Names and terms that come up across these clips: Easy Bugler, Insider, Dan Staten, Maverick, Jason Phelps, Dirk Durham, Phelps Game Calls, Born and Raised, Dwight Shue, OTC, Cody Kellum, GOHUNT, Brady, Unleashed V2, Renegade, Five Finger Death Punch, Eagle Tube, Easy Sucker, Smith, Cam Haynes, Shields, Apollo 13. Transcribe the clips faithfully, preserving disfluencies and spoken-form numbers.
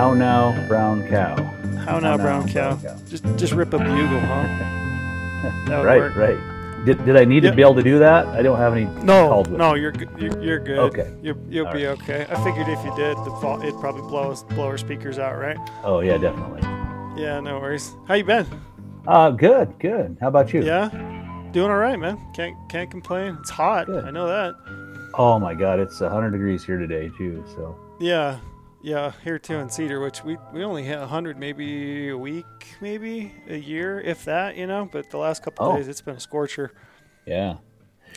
How now, brown cow? How, How now, brown, brown cow. cow? Just just rip a bugle, huh? Right, work. right. Did did I need yep. to be able to do that? I don't have any. No, no, you're you're you're good. Okay, you, you'll All be right. okay. I figured if you did, the fall, it'd probably blow us blow our speakers out, right? Oh yeah, definitely. Yeah, no worries. How you been? Uh, good, good. How about you? Yeah, doing all right, man. Can't can't complain. It's hot. Good. I know that. Oh my God, it's one hundred degrees here today too. So yeah, yeah, here too in Cedar, which we we only hit one hundred maybe a week, maybe a year, if that, you know. But the last couple oh. of days, it's been a scorcher. Yeah,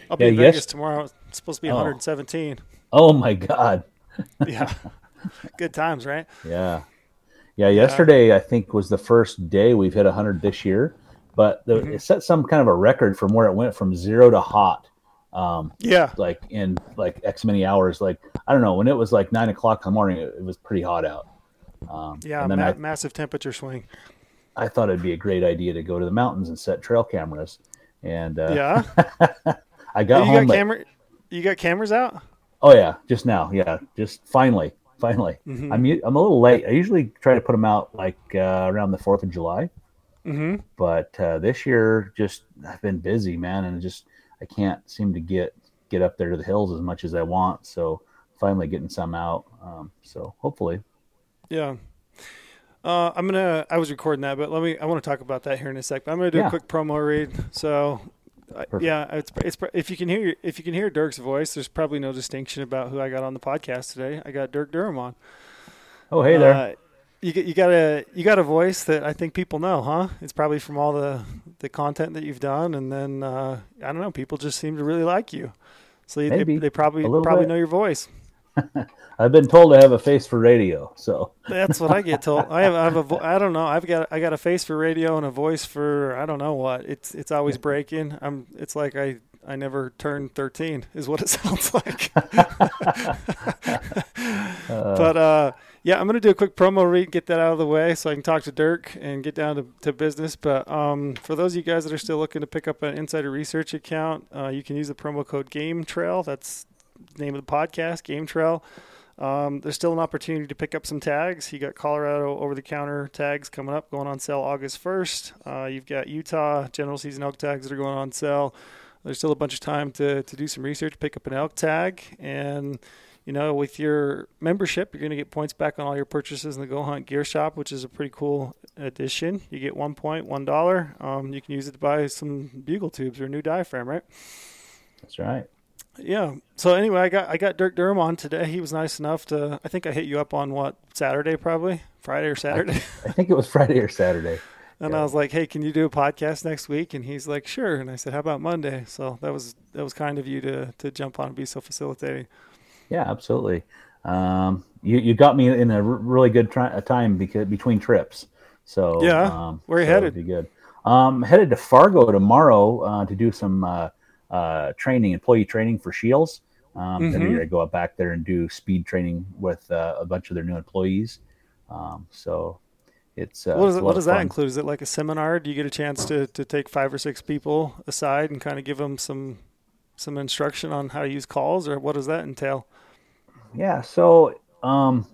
I'll be yeah, in Vegas yes. tomorrow. It's supposed to be oh. one hundred seventeen. Oh my God. Yeah, good times, right? Yeah. Yeah, yesterday yeah. I think was the first day we've hit one hundred this year, but the, mm-hmm. it set some kind of a record from where it went from zero to hot. Um, yeah, like in like X many hours. Like I don't know, when it was like nine o'clock in the morning, it, it was pretty hot out. Um, yeah, ma- I, massive temperature swing. I thought it'd be a great idea to go to the mountains and set trail cameras. And uh, yeah, I got you home. Got but, camera, you got cameras out? Oh yeah, just now. Yeah, just finally. Finally, mm-hmm. I'm I'm a little late. I usually try to put them out like uh, around the fourth of July, mm-hmm. but uh, this year just I've been busy, man, and just I can't seem to get get up there to the hills as much as I want. So finally getting some out. Um, so hopefully, yeah. Uh, I'm gonna. I was recording that, but let me. I want to talk about that here in a sec. But I'm gonna do yeah. a quick promo read. So. Perfect. Yeah, it's it's if you can hear if you can hear Dirk's voice, there's probably no distinction about who I got on the podcast today. I got Dirk Durham on. Oh, hey there. Uh, you you got a you got a voice that I think people know, huh? It's probably from all the, the content that you've done, and then uh, I don't know, people just seem to really like you. So they, they probably probably bit. know your voice. I've been told I have a face for radio, so that's what I get told. I have, I have a, vo- I don't know. I've got, I got a face for radio and a voice for I don't know what. It's, it's always breaking. I'm, it's like I, I never turned thirteen, is what it sounds like. uh, but uh, yeah, I'm gonna do a quick promo read, get that out of the way, so I can talk to Dirk and get down to, to business. But um, for those of you guys that are still looking to pick up an Insider Research account, uh, you can use the promo code GameTrail. That's the name of the podcast, Game Trail. Um, there's still an opportunity to pick up some tags. You got Colorado over-the-counter tags coming up, going on sale August first. Uh, you've got Utah general season elk tags that are going on sale. There's still a bunch of time to to do some research, pick up an elk tag. And, you know, with your membership, you're going to get points back on all your purchases in the Go Hunt Gear Shop, which is a pretty cool addition. You get one point, one dollar. Um, you can use it to buy some bugle tubes or a new diaphragm, right? That's right. Yeah. So anyway, I got I got Dirk Durham on today. He was nice enough to. I think I hit you up on what Saturday, probably Friday or Saturday. I, I think it was Friday or Saturday. And yeah. I was like, "Hey, can you do a podcast next week?" And he's like, "Sure." And I said, "How about Monday?" So that was that was kind of you to to jump on and be so facilitating. Yeah, absolutely. Um, you you got me in a really good tri- time because between trips. So yeah, um, where you so headed? Be good. Um, headed to Fargo tomorrow uh, to do some. Uh, Uh, training, employee training for Shields. Um, mm-hmm. Every year I go back there and do speed training with uh, a bunch of their new employees. Um, so it's uh, what, is it, what does that include? Is it like a seminar? Do you get a chance to to take five or six people aside and kind of give them some some instruction on how to use calls, or what does that entail? Yeah, so um,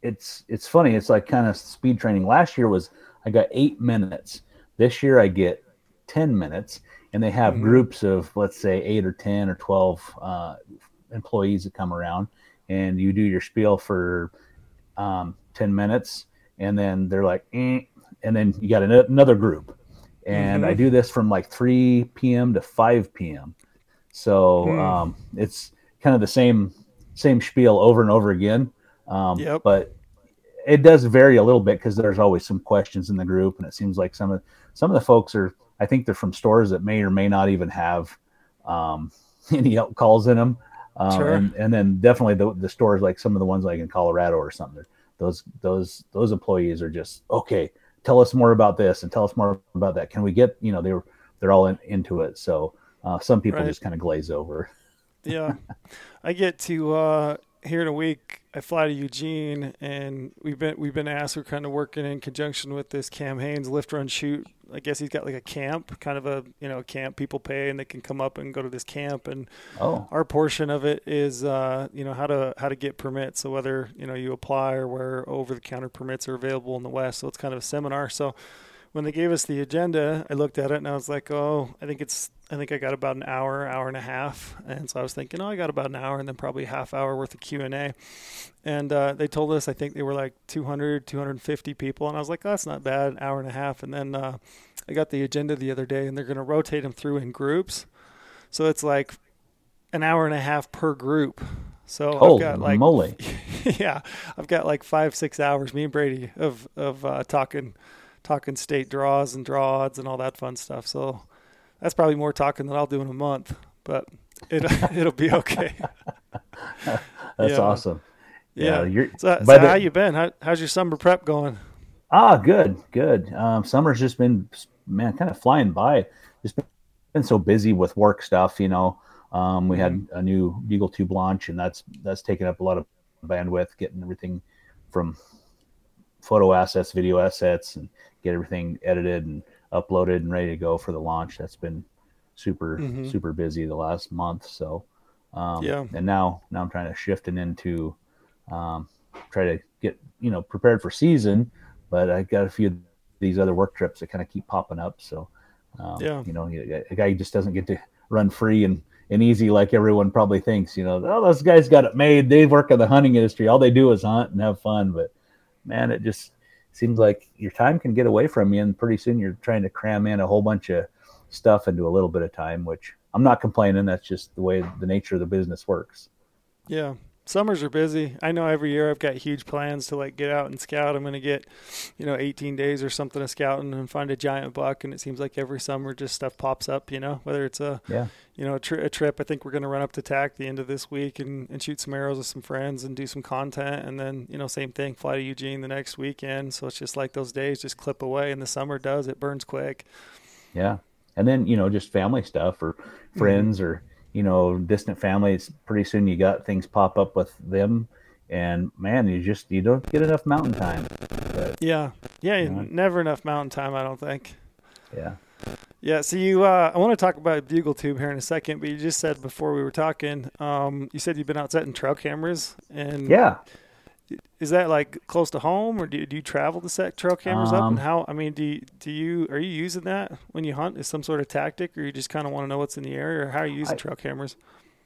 it's it's funny. It's like kind of speed training. Last year was I got eight minutes. This year I get ten minutes. And they have mm-hmm. groups of, let's say, eight or ten or twelve uh, employees that come around, and you do your spiel for um, ten minutes, and then they're like, eh, and then you got an- another group. And mm-hmm. I do this from like three p.m. to five p.m. So mm. um, it's kind of the same same spiel over and over again. Um, yep. But it does vary a little bit because there's always some questions in the group, and it seems like some of some of the folks are – I think they're from stores that may or may not even have um, any elk calls in them. Um, sure. and, and then definitely the, the stores, like some of the ones like in Colorado or something, those, those, those employees are just, okay, tell us more about this and tell us more about that. Can we get, you know, they were, they're all in, into it. So uh, some people right. just kind of glaze over. Yeah. I get to uh, here in a week. I fly to Eugene, and we've been we've been asked. We're kind of working in conjunction with this Cam Haynes lift, run, shoot. I guess he's got like a camp, kind of a you know a camp people pay, and they can come up and go to this camp. And oh. our portion of it is uh, you know how to how to get permits. So whether you know you apply or where over the counter permits are available in the West. So it's kind of a seminar. So when they gave us the agenda, I looked at it and I was like, oh, I think it's I think I got about an hour, hour and a half. And so I was thinking, oh, I got about an hour and then probably half hour worth of Q and A. And uh, they told us, I think they were like two hundred, two hundred fifty people. And I was like, oh, that's not bad, an hour and a half. And then uh, I got the agenda the other day, and they're going to rotate them through in groups. So it's like an hour and a half per group. So Holy I've got like, moly. yeah, I've got like five, six hours, me and Brady, of, of uh, talking, talking state draws and draw odds and all that fun stuff. So that's probably more talking than I'll do in a month, but it, it'll be okay. That's yeah. awesome. Yeah. yeah. You're, so, so how it, you been? How, how's your summer prep going? Ah, good, good. Um, summer's just been, man, kind of flying by. Just been, been so busy with work stuff, you know. Um, we mm-hmm. had a new Eagle Tube launch, and that's that's taken up a lot of bandwidth, getting everything from photo assets, video assets, and get everything edited and uploaded and ready to go for the launch. That's been super, mm-hmm. super busy the last month. So, um, yeah. and now, now I'm trying to shift it into, um, try to get, you know, prepared for season, but I got a few of these other work trips that kind of keep popping up. So, um, yeah. you know, a guy just doesn't get to run free and, and easy. Like everyone probably thinks, you know, oh, those guys got it made. They work in the hunting industry. All they do is hunt and have fun. But man, it just seems like your time can get away from you, and pretty soon you're trying to cram in a whole bunch of stuff into a little bit of time, which I'm not complaining. That's just the way the nature of the business works. Yeah. Summers are busy. I know every year I've got huge plans to like get out and scout. I'm going to get, you know, eighteen days or something of scouting and find a giant buck. And it seems like every summer just stuff pops up, you know, whether it's a, yeah. you know, a, tri- a trip. I think we're going to run up to T A C the end of this week and, and shoot some arrows with some friends and do some content. And then, you know, same thing, fly to Eugene the next weekend. So it's just like those days just clip away, and the summer does, it burns quick. Yeah. And then, you know, just family stuff or friends mm-hmm. or, you know, distant families. Pretty soon you got things pop up with them, and man, you just, you don't get enough mountain time. But, yeah. Yeah. You know, never enough mountain time, I don't think. Yeah. Yeah. So you, uh, I want to talk about Bugle Tube here in a second, but you just said before we were talking, um, you said you've been out setting trail cameras, and yeah, is that like close to home, or do you, do you travel to set trail cameras um, up? And how, I mean, do you, do you, are you using that when you hunt as some sort of tactic, or you just kind of want to know what's in the area, or how are you using I, trail cameras?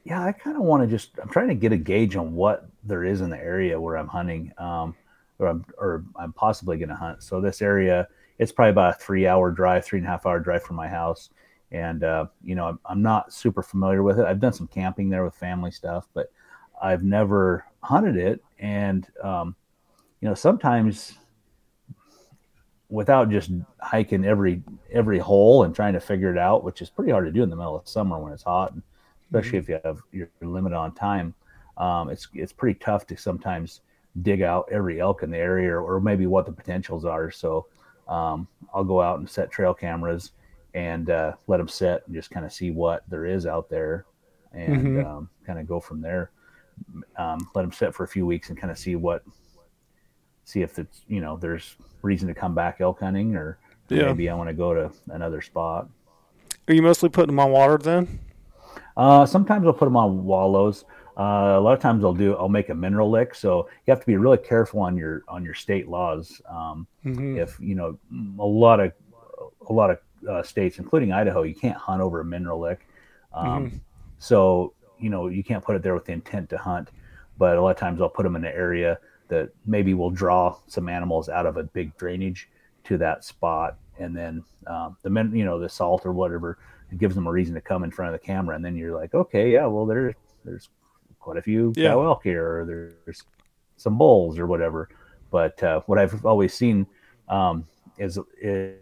Yeah. I kind of want to just, I'm trying to get a gauge on what there is in the area where I'm hunting, um, or I'm, or I'm possibly going to hunt. So this area, it's probably about a three hour drive, three and a half hour drive from my house. And, uh, you know, I'm, I'm not super familiar with it. I've done some camping there with family stuff, but I've never hunted it. And, um, you know, sometimes without just hiking every, every hole and trying to figure it out, which is pretty hard to do in the middle of summer when it's hot, and especially mm-hmm. if you have your limit on time, um, it's, it's pretty tough to sometimes dig out every elk in the area, or, or maybe what the potentials are. So, um, I'll go out and set trail cameras and, uh, let them set and just kind of see what there is out there, and, mm-hmm. um, kind of go from there. Um, let them sit for a few weeks and kind of see what, see if it's, you know, there's reason to come back elk hunting, or yeah. maybe I want to go to another spot. Are you mostly putting them on water then? Uh, sometimes I'll put them on wallows. Uh, a lot of times I'll do, I'll make a mineral lick. So you have to be really careful on your, on your state laws. Um, mm-hmm. if, you know, a lot of, a lot of uh, states, including Idaho, you can't hunt over a mineral lick. Um, mm-hmm. so you know, you can't put it there with the intent to hunt, but a lot of times I'll put them in an area that maybe will draw some animals out of a big drainage to that spot. And then, um, the men, you know, the salt or whatever, it gives them a reason to come in front of the camera. And then you're like, okay, yeah, well, there's, there's quite a few yeah. cow elk here, or there's some bulls or whatever. But, uh, what I've always seen, um, is, is,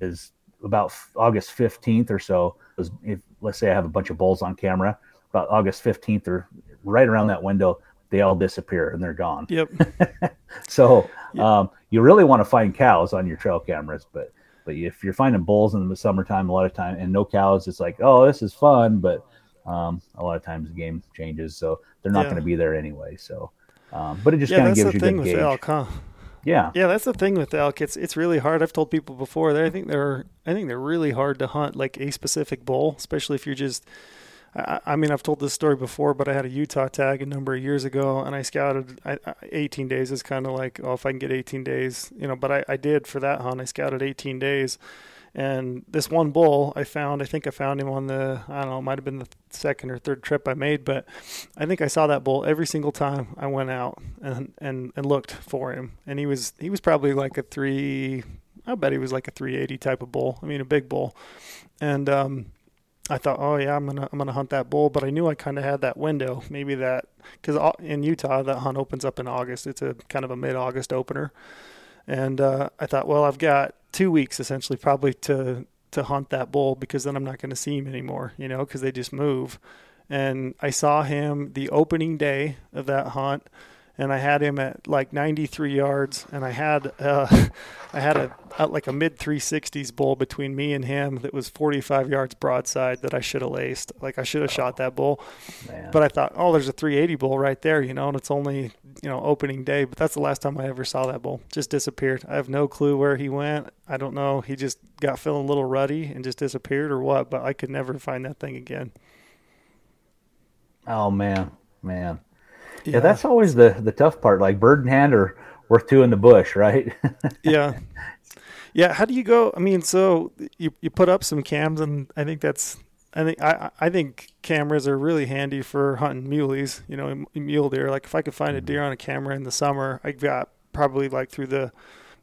is about August fifteenth or so, is if, let's say I have a bunch of bulls on camera, about August fifteenth or right around that window, they all disappear and they're gone. Yep. so yep. Um, you really want to find cows on your trail cameras, but, but if you're finding bulls in the summertime, a lot of time, and no cows, it's like, oh, this is fun. But um, a lot of times the game changes, so they're not yeah. going to be there anyway. So Um, but it just yeah, kind of gives you good gauge. Elk, huh? Yeah, yeah, that's the thing with elk. It's it's really hard. I've told people before that I think they're I think they're really hard to hunt like a specific bull, especially if you're just. I, I mean, I've told this story before, but I had a Utah tag a number of years ago, and I scouted I, I, eighteen days. Is kind of like, oh, if I can get eighteen days, you know. But I, I did for that hunt. I scouted eighteen days, and this one bull I found. I think I found him on the I don't know. It might have been the second or third trip I made, but I think I saw that bull every single time I went out and and, and looked for him. And he was he was probably like a three. I bet he was like a three eighty type of bull. I mean, a big bull, and um. I thought, oh yeah, I'm gonna I'm gonna hunt that bull, but I knew I kind of had that window, maybe that because in Utah that hunt opens up in August. It's a kind of a mid-August opener, and uh, I thought, well, I've got two weeks essentially probably to to hunt that bull because then I'm not going to see him anymore, you know, because they just move. And I saw him the opening day of that hunt, and I had him at like ninety-three yards, and I had uh, I had a, a like a mid three sixties bull between me and him that was forty-five yards broadside that I should have laced. Like I should have oh, shot that bull, man. But I thought, oh, there's a three eighty bull right there, you know, and it's only you know opening day. But that's the last time I ever saw that bull. Just disappeared. I have no clue where he went. I don't know. He just got feeling a little ruddy and just disappeared or what. But I could never find that thing again. Oh man, man. Yeah. yeah, that's always the, the tough part. Like bird in hand or worth two in the bush, right? yeah. Yeah. How do you go? I mean, so you, you put up some cams, and I think that's, I think, I, I think cameras are really handy for hunting muleys, you know, mule deer. Like if I could find a deer on a camera in the summer, I got probably like through the,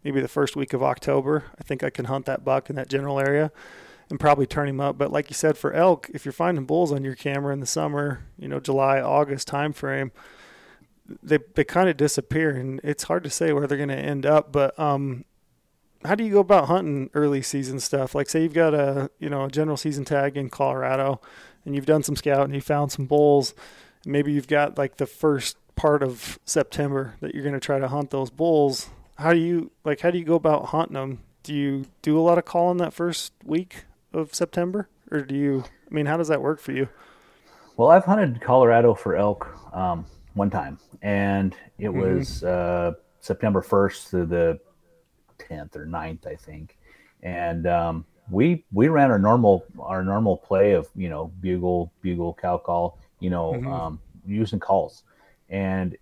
maybe the first week of October, I think I can hunt that buck in that general area and probably turn him up. But like you said, for elk, if you're finding bulls on your camera in the summer, you know, July, August timeframe, they they kind of disappear, and it's hard to say where they're going to end up. But um, how do you go about hunting early season stuff? Like say you've got a, you know, a general season tag in Colorado, and you've done some scouting, you found some bulls. Maybe you've got like the first part of September that you're going to try to hunt those bulls. How do you like, how do you go about hunting them? Do you do a lot of calling that first week of September, or do you, I mean, how does that work for you? Well, I've hunted Colorado for elk. Um, one time, and it mm-hmm. was uh, September first through the tenth or ninth, I think. And um, we we ran our normal our normal play of, you know, bugle, bugle, cow call, you know, mm-hmm. um, using calls. And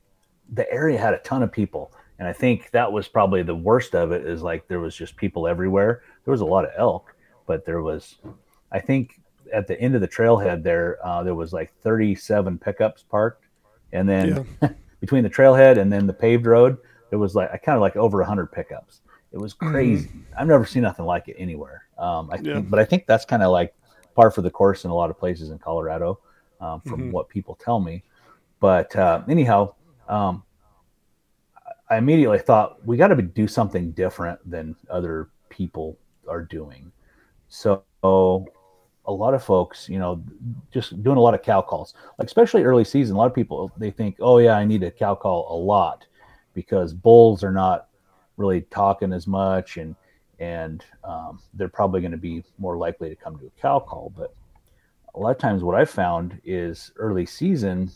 the area had a ton of people. And I think that was probably the worst of it, is like there was just people everywhere. There was a lot of elk, but there was, I think at the end of the trailhead there, uh, there was like thirty-seven pickups parked. And then yeah. between the trailhead and then the paved road, it was like I kind of like over one hundred pickups. It was crazy. Mm-hmm. I've never seen nothing like it anywhere. Um, I yeah. think, but I think that's kind of like par for the course in a lot of places in Colorado, um, from mm-hmm. what people tell me. But uh, anyhow, um, I immediately thought we got to do something different than other people are doing. So a lot of folks, you know, just doing a lot of cow calls, like especially early season. A lot of people, they think, oh yeah, I need a cow call a lot because bulls are not really talking as much, and and um, they're probably going to be more likely to come to a cow call. But a lot of times what I've found is early season,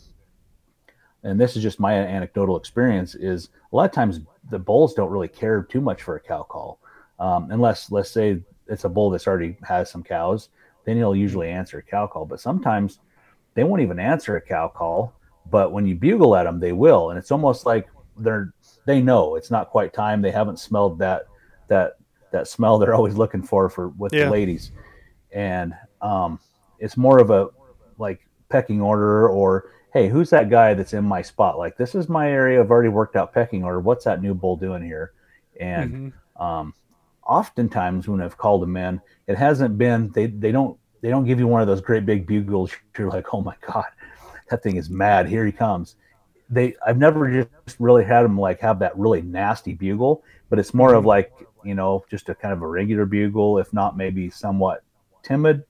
and this is just my anecdotal experience, is a lot of times the bulls don't really care too much for a cow call, um, unless, let's say, it's a bull that's already has some cows. Then he'll usually answer a cow call, but sometimes they won't even answer a cow call. But when you bugle at them, they will, and it's almost like they're they know it's not quite time. They haven't smelled that that that smell they're always looking for for with yeah. the ladies, and um, it's more of a like pecking order, or hey, who's that guy that's in my spot? Like this is my area. I've already worked out pecking order. What's that new bull doing here? And mm-hmm. um, oftentimes when I've called them in, it hasn't been they they don't they don't give you one of those great big bugles. You're like, oh my god, that thing is mad. Here he comes. They I've never just really had them like have that really nasty bugle, but it's more of like, you know, just a kind of a regular bugle, if not maybe somewhat timid.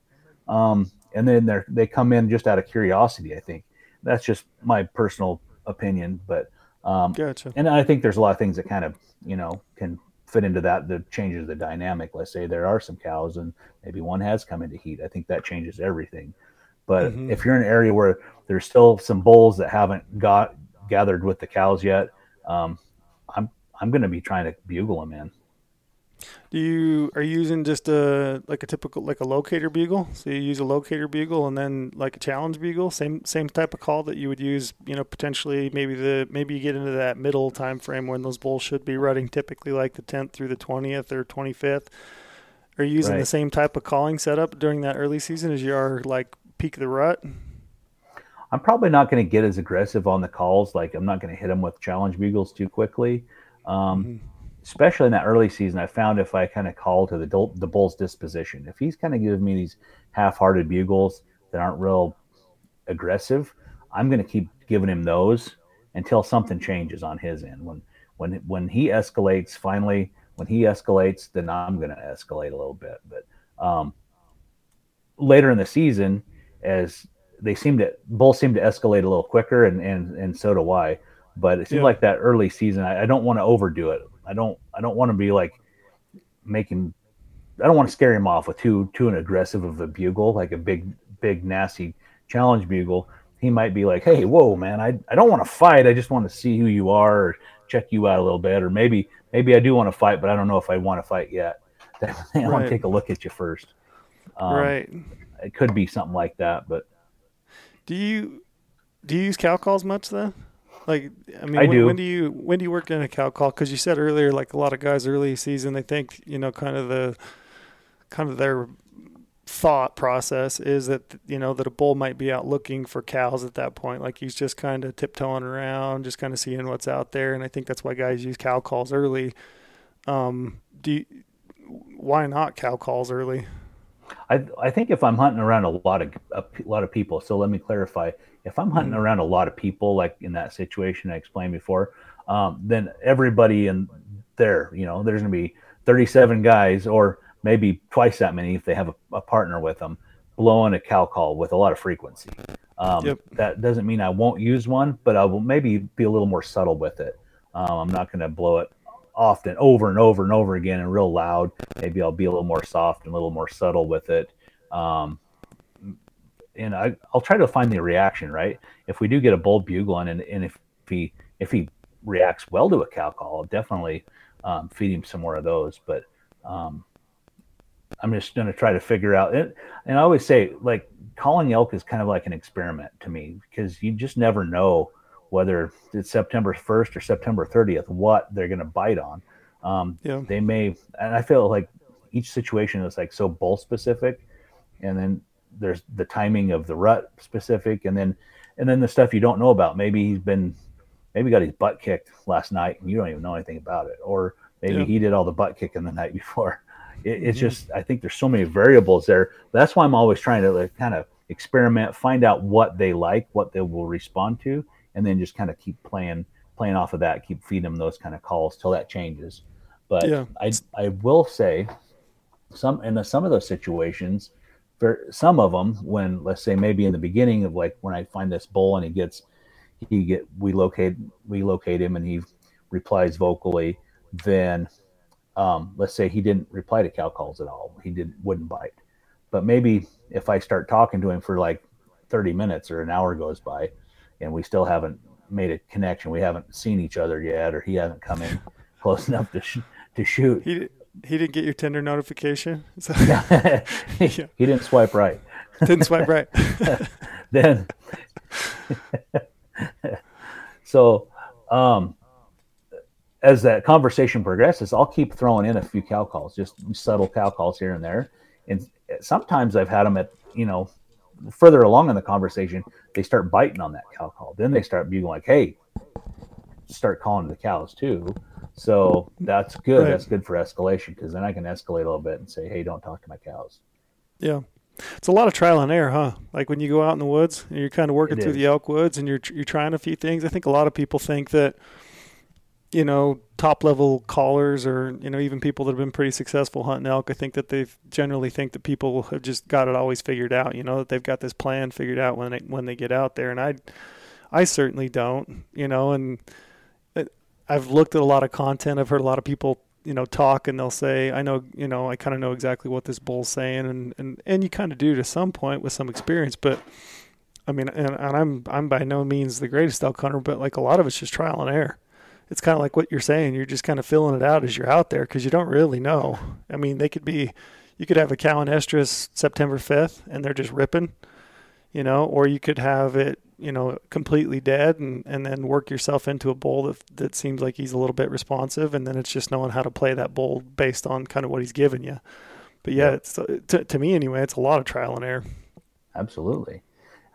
Um, and then they they come in just out of curiosity. I think that's just my personal opinion, but um, gotcha. And I think there's a lot of things that kind of, you know, can fit into that, that changes the dynamic. Let's say there are some cows and maybe one has come into heat. I think that changes everything. But mm-hmm. if you're in an area where there's still some bulls that haven't got gathered with the cows yet. Um, I'm I'm going to be trying to bugle them in. Do you are you using just a like a typical like a locator bugle? So you use a locator bugle and then like a challenge bugle, same same type of call that you would use. You know, potentially maybe the maybe you get into that middle time frame when those bulls should be rutting, typically like the tenth through the twentieth or twenty-fifth. Are you using right. the same type of calling setup during that early season as you are like peak of the rut? I'm probably not going to get as aggressive on the calls. Like I'm not going to hit them with challenge bugles too quickly. Um, mm-hmm. Especially in that early season, I found if I kind of call to the the bull's disposition, if he's kind of giving me these half-hearted bugles that aren't real aggressive, I'm going to keep giving him those until something changes on his end. When when when he escalates, finally, when he escalates, then I'm going to escalate a little bit. But um, later in the season, as they seem to bulls seem to escalate a little quicker, and and and so do I. But it seems yeah. like that early season, I, I don't want to overdo it. I don't I don't want to be like making I don't want to scare him off with too too an aggressive of a bugle, like a big big nasty challenge bugle. He might be like, hey, whoa, man, I I don't want to fight. I just want to see who you are or check you out a little bit, or maybe maybe I do want to fight, but I don't know if I want to fight yet. I right. want to take a look at you first. Um, right. It could be something like that, but do you do you use cow calls much though? Like, I mean, I when, do. when do you when do you work in a cow call? Because you said earlier, like a lot of guys early season, they think, you know, kind of the kind of their thought process is that, you know, that a bull might be out looking for cows at that point. Like he's just kind of tiptoeing around, just kind of seeing what's out there. And I think that's why guys use cow calls early. Um, do you, why not cow calls early? I I think if I'm hunting around a lot of a lot of people, so let me clarify. If I'm hunting around a lot of people, like in that situation I explained before, um, then everybody in there, you know, there's going to be thirty-seven guys, or maybe twice that many if they have a, a partner with them, blowing a cow call with a lot of frequency. Um, yep. That doesn't mean I won't use one, but I will maybe be a little more subtle with it. Um, I'm not going to blow it often over and over and over again and real loud. Maybe I'll be a little more soft and a little more subtle with it. Um, and I, I'll try to find the reaction, right? If we do get a bull bugling, and, and if he if he reacts well to a cow call, I'll definitely um, feed him some more of those. But um, I'm just going to try to figure out it. And I always say, like, calling elk is kind of like an experiment to me, because you just never know whether it's September first or September thirtieth, what they're going to bite on. Um, yeah. They may, and I feel like each situation is like so bull specific, and then there's the timing of the rut specific, and then and then the stuff you don't know about. Maybe he's been maybe got his butt kicked last night and you don't even know anything about it, or maybe yeah. he did all the butt kicking the night before. It, it's yeah. just I think there's so many variables there. That's why I'm always trying to like kind of experiment, find out what they like, what they will respond to, and then just kind of keep playing playing off of that, keep feeding them those kind of calls till that changes. But yeah. I I will say some in the, some of those situations. For some of them, when let's say maybe in the beginning of like when I find this bull and he gets, he get we locate we locate him and he replies vocally, then um, let's say he didn't reply to cow calls at all. He didn't wouldn't bite. But maybe if I start talking to him for like thirty minutes or an hour goes by, and we still haven't made a connection, we haven't seen each other yet, or he hasn't come in close enough to sh- to shoot. He- He didn't get your Tinder notification. So. Yeah. he, yeah. he didn't swipe right. Didn't swipe right. Then, so um, as that conversation progresses, I'll keep throwing in a few cow calls, just subtle cow calls here and there. And sometimes I've had them at, you know, further along in the conversation, they start biting on that cow call. Then they start being like, hey, start calling to the cows too. So that's good. Right. That's good for escalation, because then I can escalate a little bit and say, hey, don't talk to my cows. Yeah. It's a lot of trial and error, huh? Like when you go out in the woods and you're kind of working it through is. the elk woods and you're you're trying a few things. I think a lot of people think that, you know, top level callers or, you know, even people that have been pretty successful hunting elk, I think that they generally think that people have just got it always figured out, you know, that they've got this plan figured out when they, when they get out there. And I, I certainly don't, you know, and I've looked at a lot of content. I've heard a lot of people, you know, talk and they'll say, I know, you know, I kind of know exactly what this bull's saying. And, and, and you kind of do to some point with some experience, but I mean, and, and I'm I'm by no means the greatest elk hunter, but like a lot of it's just trial and error. It's kind of like what you're saying. You're just kind of filling it out as you're out there because you don't really know. I mean, they could be, you could have a cow in estrus September fifth and they're just ripping, you know, or you could have it, you know, completely dead and, and then work yourself into a bull that, that seems like he's a little bit responsive. And then it's just knowing how to play that bull based on kind of what he's given you. But yeah, yeah. It's, to, to me anyway, it's a lot of trial and error. Absolutely.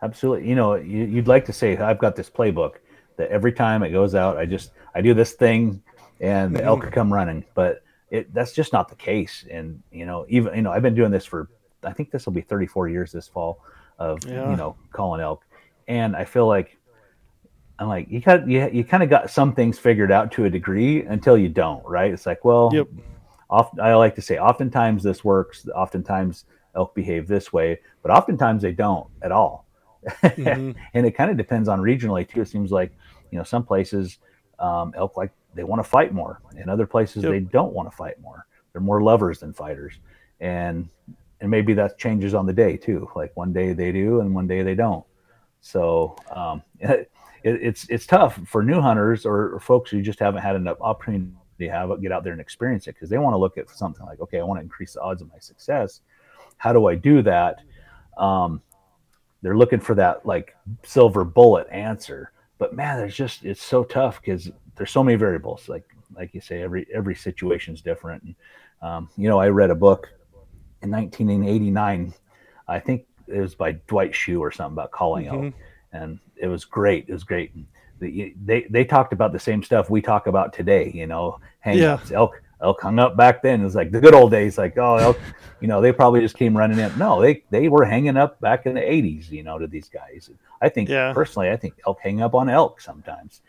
Absolutely. You know, you, you'd like to say, I've got this playbook that every time it goes out, I just, I do this thing and the mm-hmm. elk come running, but it, that's just not the case. And, you know, even, you know, I've been doing this for, I think this will be thirty-four years this fall of, yeah. you know, calling elk. And I feel like, I'm like, you got, you, you kind of got some things figured out to a degree until you don't, right? It's like, well, yep. oft, I like to say, oftentimes this works. Oftentimes elk behave this way, but oftentimes they don't at all. Mm-hmm. And it kind of depends on regionally too. It seems like, you know, some places um, elk, like they want to fight more, and other places yep. they don't want to fight more. They're more lovers than fighters. And, and maybe that changes on the day too. Like one day they do and one day they don't. So um, it, it's it's tough for new hunters or, or folks who just haven't had enough opportunity to have it, get out there and experience it, because they want to look at something like, okay, I want to increase the odds of my success. How do I do that? Um, they're looking for that like silver bullet answer, but man, there's just, it's so tough because there's so many variables. Like like you say, every every situation's different. And, um, you know, I read a book in nineteen eighty-nine, I think. It was by Dwight Shue or something about calling mm-hmm. elk, and it was great. It was great. They, they they talked about the same stuff we talk about today. You know, hang-ups. Yeah. elk elk hung up back then. It was like the good old days. Like oh, elk, you know, they probably just came running in. No, they they were hanging up back in the eighties. You know, to these guys. I think yeah. personally, I think elk hang up on elk sometimes.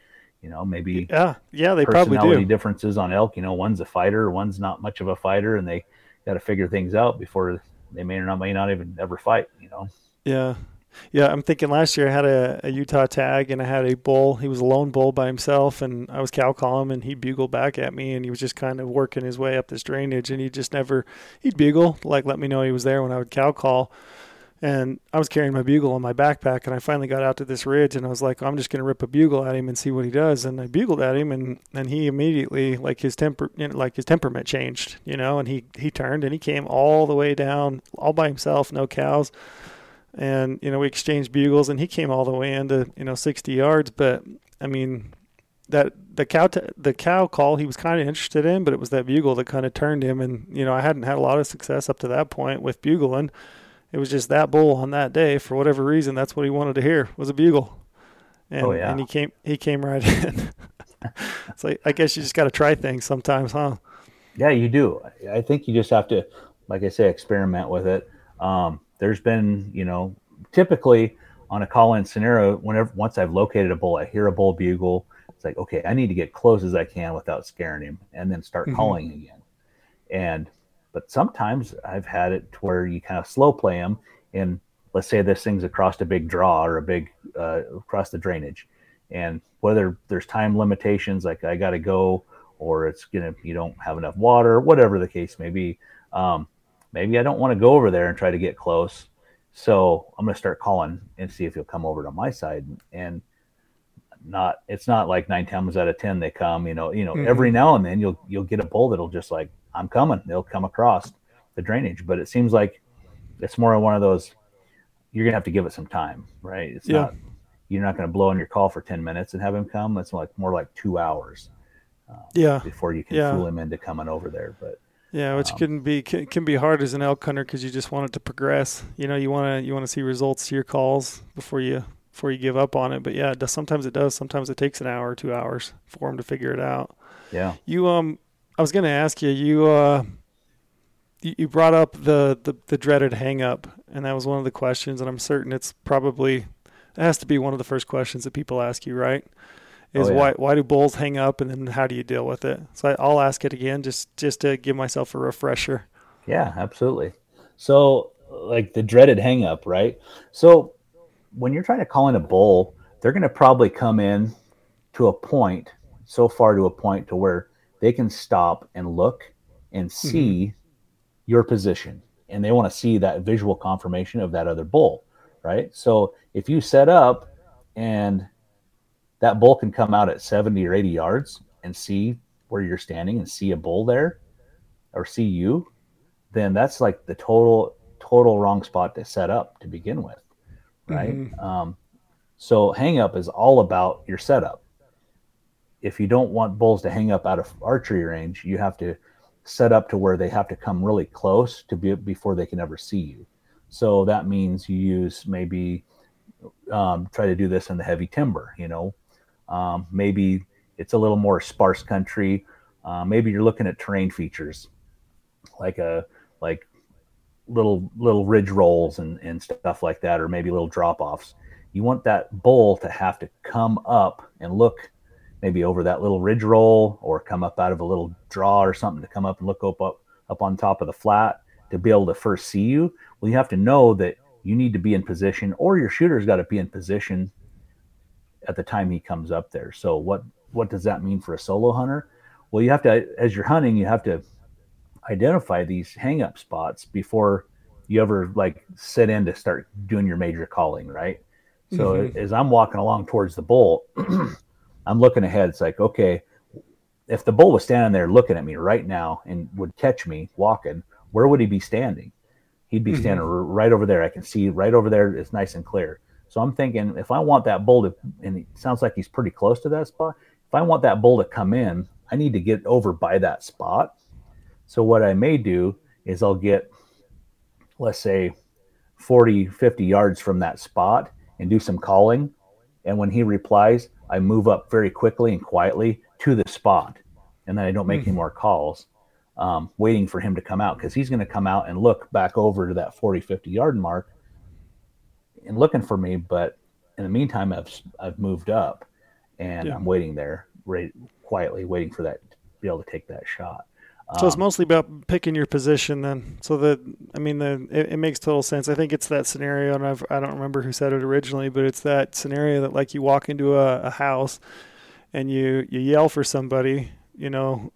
You know, maybe yeah, yeah, they probably do. Personality differences on elk. You know, one's a fighter, one's not much of a fighter, and they got to figure things out before. They may or not may not even ever fight, you know? Yeah. Yeah. I'm thinking last year I had a, a Utah tag and I had a bull. He was a lone bull by himself and I was cow call him and he bugled back at me and he was just kind of working his way up this drainage and he just never, he'd bugle, like let me know he was there when I would cow call. And I was carrying my bugle on my backpack and I finally got out to this ridge and I was like, I'm just going to rip a bugle at him and see what he does. And I bugled at him and, and he immediately like his temper, you know, like his temperament changed, you know, and he, he turned and he came all the way down all by himself, no cows. And, you know, we exchanged bugles and he came all the way into, you know, sixty yards. But I mean, that the cow, t- the cow call he was kind of interested in, but it was that bugle that kind of turned him. And, you know, I hadn't had a lot of success up to that point with bugling. It was just that bull on that day, for whatever reason, that's what he wanted to hear was a bugle. And, oh, yeah. and he came, he came right in. It's like, I guess you just got to try things sometimes, huh? Yeah, you do. I think you just have to, like I say, experiment with it. Um, there's been, you know, typically on a call in scenario, whenever, once I've located a bull, I hear a bull bugle. It's like, okay, I need to get close as I can without scaring him and then start mm-hmm. calling again. And, But sometimes I've had it to where you kind of slow play them, and let's say this thing's across a big draw or a big uh, across the drainage, and whether there's time limitations like I got to go, or it's gonna you don't have enough water, whatever the case may be. Um, maybe I don't want to go over there and try to get close, so I'm gonna start calling and see if he'll come over to my side. And not it's not like nine times out of ten they come. You know, you know mm-hmm. every now and then you'll you'll get a bull that'll just like. I'm coming, they'll come across the drainage, but it seems like it's more one of those, you're going to have to give it some time, right? It's yeah. not, you're not going to blow on your call for ten minutes and have him come. It's like more like two hours um, yeah. before you can yeah. fool him into coming over there. But yeah, which um, can be, can, can be hard as an elk hunter. Cause you just want it to progress. You know, you want to, you want to see results to your calls before you, before you give up on it. But yeah, it does, sometimes it does. Sometimes it takes an hour or two hours for him to figure it out. Yeah. You, um, I was going to ask you, you, uh, you brought up the, the, the dreaded hang up, and that was one of the questions, and I'm certain it's probably, it has to be one of the first questions that people ask you, right? Is oh, yeah. why, why do bulls hang up, and then how do you deal with it? So I, I'll ask it again, just, just to give myself a refresher. Yeah, absolutely. So like the dreaded hang up, right? So when you're trying to call in a bull, they're going to probably come in to a point, so far to a point to where they can stop and look and see mm-hmm. your position, and they want to see that visual confirmation of that other bull, right? So if you set up and that bull can come out at seventy or eighty yards and see where you're standing and see a bull there or see you, then that's like the total total wrong spot to set up to begin with, right? Mm-hmm. Um, so hang up is all about your setup. If you don't want bulls to hang up out of archery range, you have to set up to where they have to come really close to be before they can ever see you. So that means you use maybe um, try to do this in the heavy timber, you know, um, maybe it's a little more sparse country. Uh, maybe you're looking at terrain features like a, like little, little ridge rolls and, and stuff like that, or maybe little drop-offs. You want that bull to have to come up and look maybe over that little ridge roll or come up out of a little draw or something to come up and look up, up, up on top of the flat to be able to first see you. Well, you have to know that you need to be in position, or your shooter's got to be in position at the time he comes up there. So what, what does that mean for a solo hunter? Well, you have to, as you're hunting, you have to identify these hang up spots before you ever like sit in to start doing your major calling. Right. So mm-hmm. as I'm walking along towards the bull, I'm looking ahead. It's like, okay, if the bull was standing there looking at me right now and would catch me walking, where would he be standing? He'd be mm-hmm. standing right over there. I can see right over there. It's nice and clear. So I'm thinking, if I want that bull to, and it sounds like he's pretty close to that spot. If I want that bull to come in, I need to get over by that spot. So what I may do is I'll get, let's say, forty, fifty yards from that spot and do some calling. And when he replies, I move up very quickly and quietly to the spot. And then I don't make mm-hmm. any more calls, um, waiting for him to come out, because he's going to come out and look back over to that forty, fifty yard mark and looking for me. But in the meantime, I've, I've moved up and yeah. I'm waiting there right, quietly, waiting for that to be able to take that shot. So it's mostly about picking your position then. So that, I mean, the, it, it makes total sense. I think it's that scenario, and I've, I don't remember who said it originally, but it's that scenario that like you walk into a, a house and you, you yell for somebody, you know,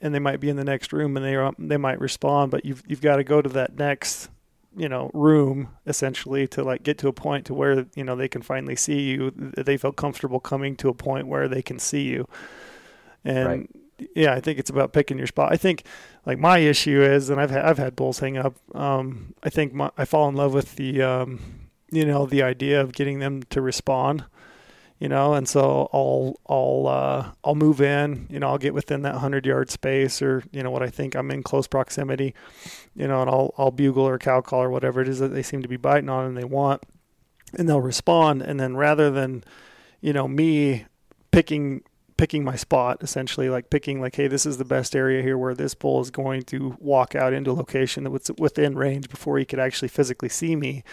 and they might be in the next room and they are, they might respond, but you've, you've got to go to that next, you know, room essentially to like get to a point to where, you know, they can finally see you. They feel comfortable coming to a point where they can see you. And right. Yeah, I think it's about picking your spot. I think, like, my issue is, and I've had, I've had bulls hang up. Um, I think my, I fall in love with the, um, you know, the idea of getting them to respond, you know, and so I'll I'll uh, I'll move in, you know, I'll get within that hundred yard space, or you know what I think I'm in close proximity, you know, and I'll I'll bugle or cow call or whatever it is that they seem to be biting on and they want, and they'll respond. And then rather than, you know, me picking. picking my spot, essentially like picking like, hey, this is the best area here where this bull is going to walk out into a location that was within range before he could actually physically see me.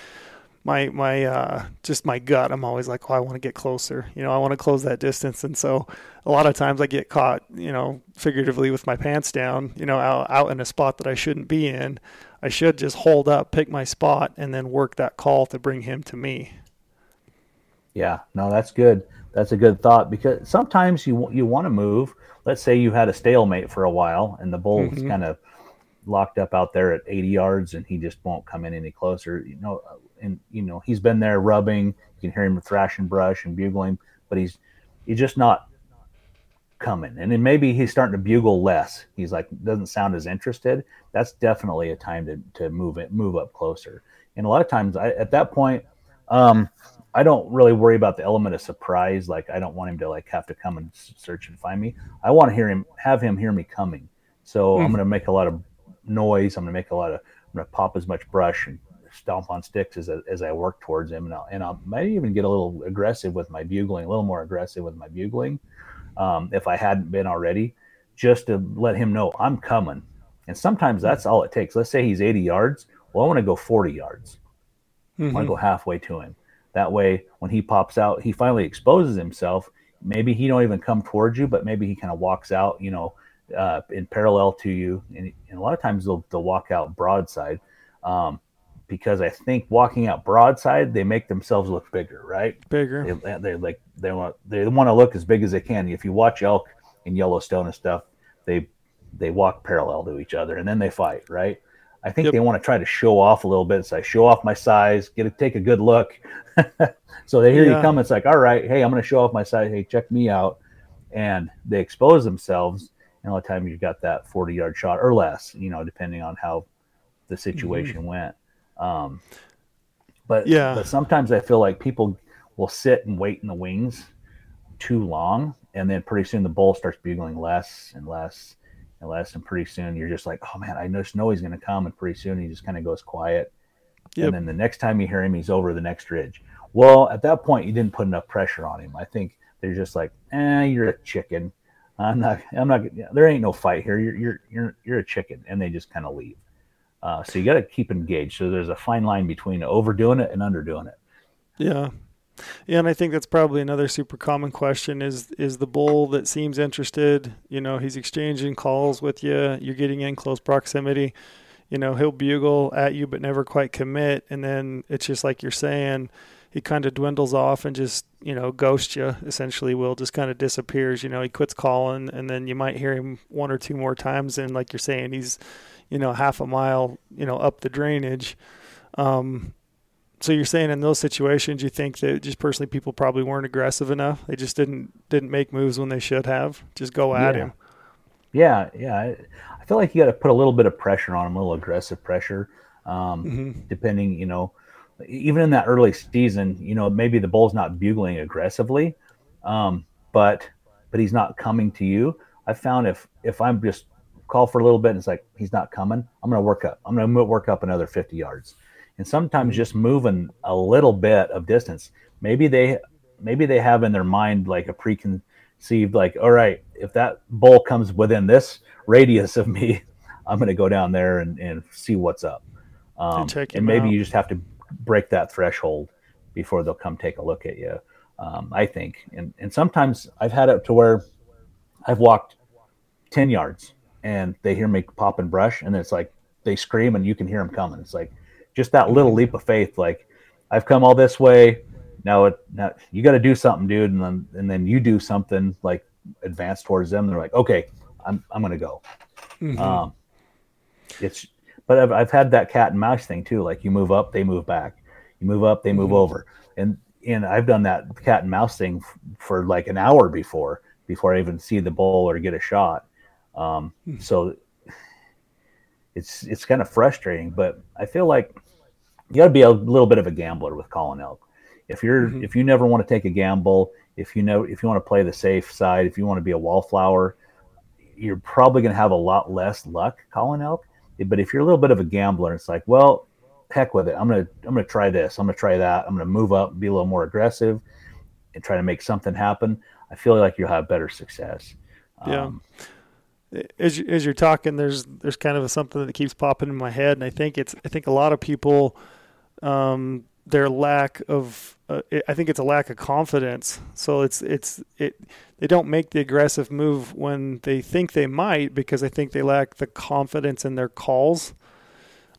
My, my, uh, just my gut. I'm always like, oh, I want to get closer. You know, I want to close that distance. And so a lot of times I get caught, you know, figuratively with my pants down, you know, out, out in a spot that I shouldn't be in. I should just hold up, pick my spot, and then work that call to bring him to me. Yeah, no, that's good. That's a good thought, because sometimes you you want to move. Let's say you had a stalemate for a while and the bull's mm-hmm. kind of locked up out there at eighty yards and he just won't come in any closer. You know, and you know he's been there rubbing. You can hear him thrashing brush and bugling, but he's he's just not coming. And then maybe he's starting to bugle less. He's like doesn't sound as interested. That's definitely a time to to move it move up closer. And a lot of times I, at that point. Um, I don't really worry about the element of surprise. Like I don't want him to like have to come and search and find me. I want to hear him, have him hear me coming. So mm. I'm going to make a lot of noise. I'm going to make a lot of, I'm going to pop as much brush and stomp on sticks as, as I work towards him. And I'll, and I might even get a little aggressive with my bugling, a little more aggressive with my bugling. Um, if I hadn't been already, just to let him know I'm coming. And sometimes that's all it takes. Let's say he's eighty yards. Well, I want to go forty yards. Mm-hmm. I want to go halfway to him. That way, when he pops out, he finally exposes himself. Maybe he don't even come towards you, but maybe he kind of walks out, you know, uh, in parallel to you. And, and a lot of times they'll, they'll walk out broadside um, because I think walking out broadside, they make themselves look bigger, right? Bigger. They, they're like they want they want to look as big as they can. If you watch elk in Yellowstone and stuff, they they walk parallel to each other and then they fight, right? I think yep. they want to try to show off a little bit. So I show off my size, get a, take a good look. So they hear yeah. you come. It's like, all right, hey, I'm going to show off my size. Hey, check me out. And they expose themselves. And all the time you've got that forty-yard shot or less, you know, depending on how the situation mm-hmm. went. Um, but, yeah. but sometimes I feel like people will sit and wait in the wings too long. And then pretty soon the bull starts bugling less and less and less. And pretty soon you're just like, oh, man, I just know he's going to come. And pretty soon he just kind of goes quiet. Yep. And then the next time you hear him, he's over the next ridge. Well, at that point, you didn't put enough pressure on him. I think they're just like, eh, you're a chicken. I'm not, I'm not, there ain't no fight here. You're, you're, you're, you're a chicken. And they just kind of leave. Uh, so you got to keep engaged. So there's a fine line between overdoing it and underdoing it. Yeah. Yeah. And I think that's probably another super common question is, is the bull that seems interested, you know, he's exchanging calls with you, you're getting in close proximity, you know, he'll bugle at you, but never quite commit. And then it's just like you're saying, he kind of dwindles off and just, you know, ghosts you, essentially, Will, just kind of disappears. You know, he quits calling, and then you might hear him one or two more times. And like you're saying, he's, you know, half a mile, you know, up the drainage. Um, so you're saying in those situations, you think that just personally people probably weren't aggressive enough. They just didn't didn't make moves when they should have. Just go at yeah. him. Yeah, yeah. I feel like you got to put a little bit of pressure on him, a little aggressive pressure, um, mm-hmm. depending, you know, even in that early season, you know, maybe the bull's not bugling aggressively, um, but but he's not coming to you. I found if if I'm just call for a little bit and it's like he's not coming, I'm going to work up. I'm going to work up another fifty yards, and sometimes just moving a little bit of distance. Maybe they maybe they have in their mind like a preconceived like, all right, if that bull comes within this radius of me, I'm going to go down there and, and see what's up. Um, check him and maybe out. You just have to break that threshold before they'll come take a look at you. Um, I think, and, and sometimes I've had it to where I've walked ten yards and they hear me pop and brush. And it's like, they scream and you can hear them coming. It's like just that little leap of faith. Like I've come all this way. Now, it, now you got to do something, dude. And then, and then you do something like advance towards them. They're like, okay, I'm, I'm going to go. Mm-hmm. Um, it's, But I've, I've had that cat and mouse thing too. Like you move up, they move back. You move up, they move mm-hmm. over. And and I've done that cat and mouse thing f- for like an hour before before I even see the bull or get a shot. Um, mm-hmm. So it's it's kind of frustrating. But I feel like you got to be a little bit of a gambler with calling elk. If you're mm-hmm. if you never want to take a gamble, if you know if you want to play the safe side, if you want to be a wallflower, you're probably going to have a lot less luck calling elk. But if you're a little bit of a gambler, it's like, well, heck with it. I'm going to, I'm going to try this. I'm going to try that. I'm going to move up, be a little more aggressive and try to make something happen. I feel like you'll have better success. Yeah. Um, as, you, as you're talking, there's, there's kind of a, something that keeps popping in my head. And I think it's, I think a lot of people, um, their lack of, uh, it, I think it's a lack of confidence. So it's, it's, it, they don't make the aggressive move when they think they might, because I think they lack the confidence in their calls,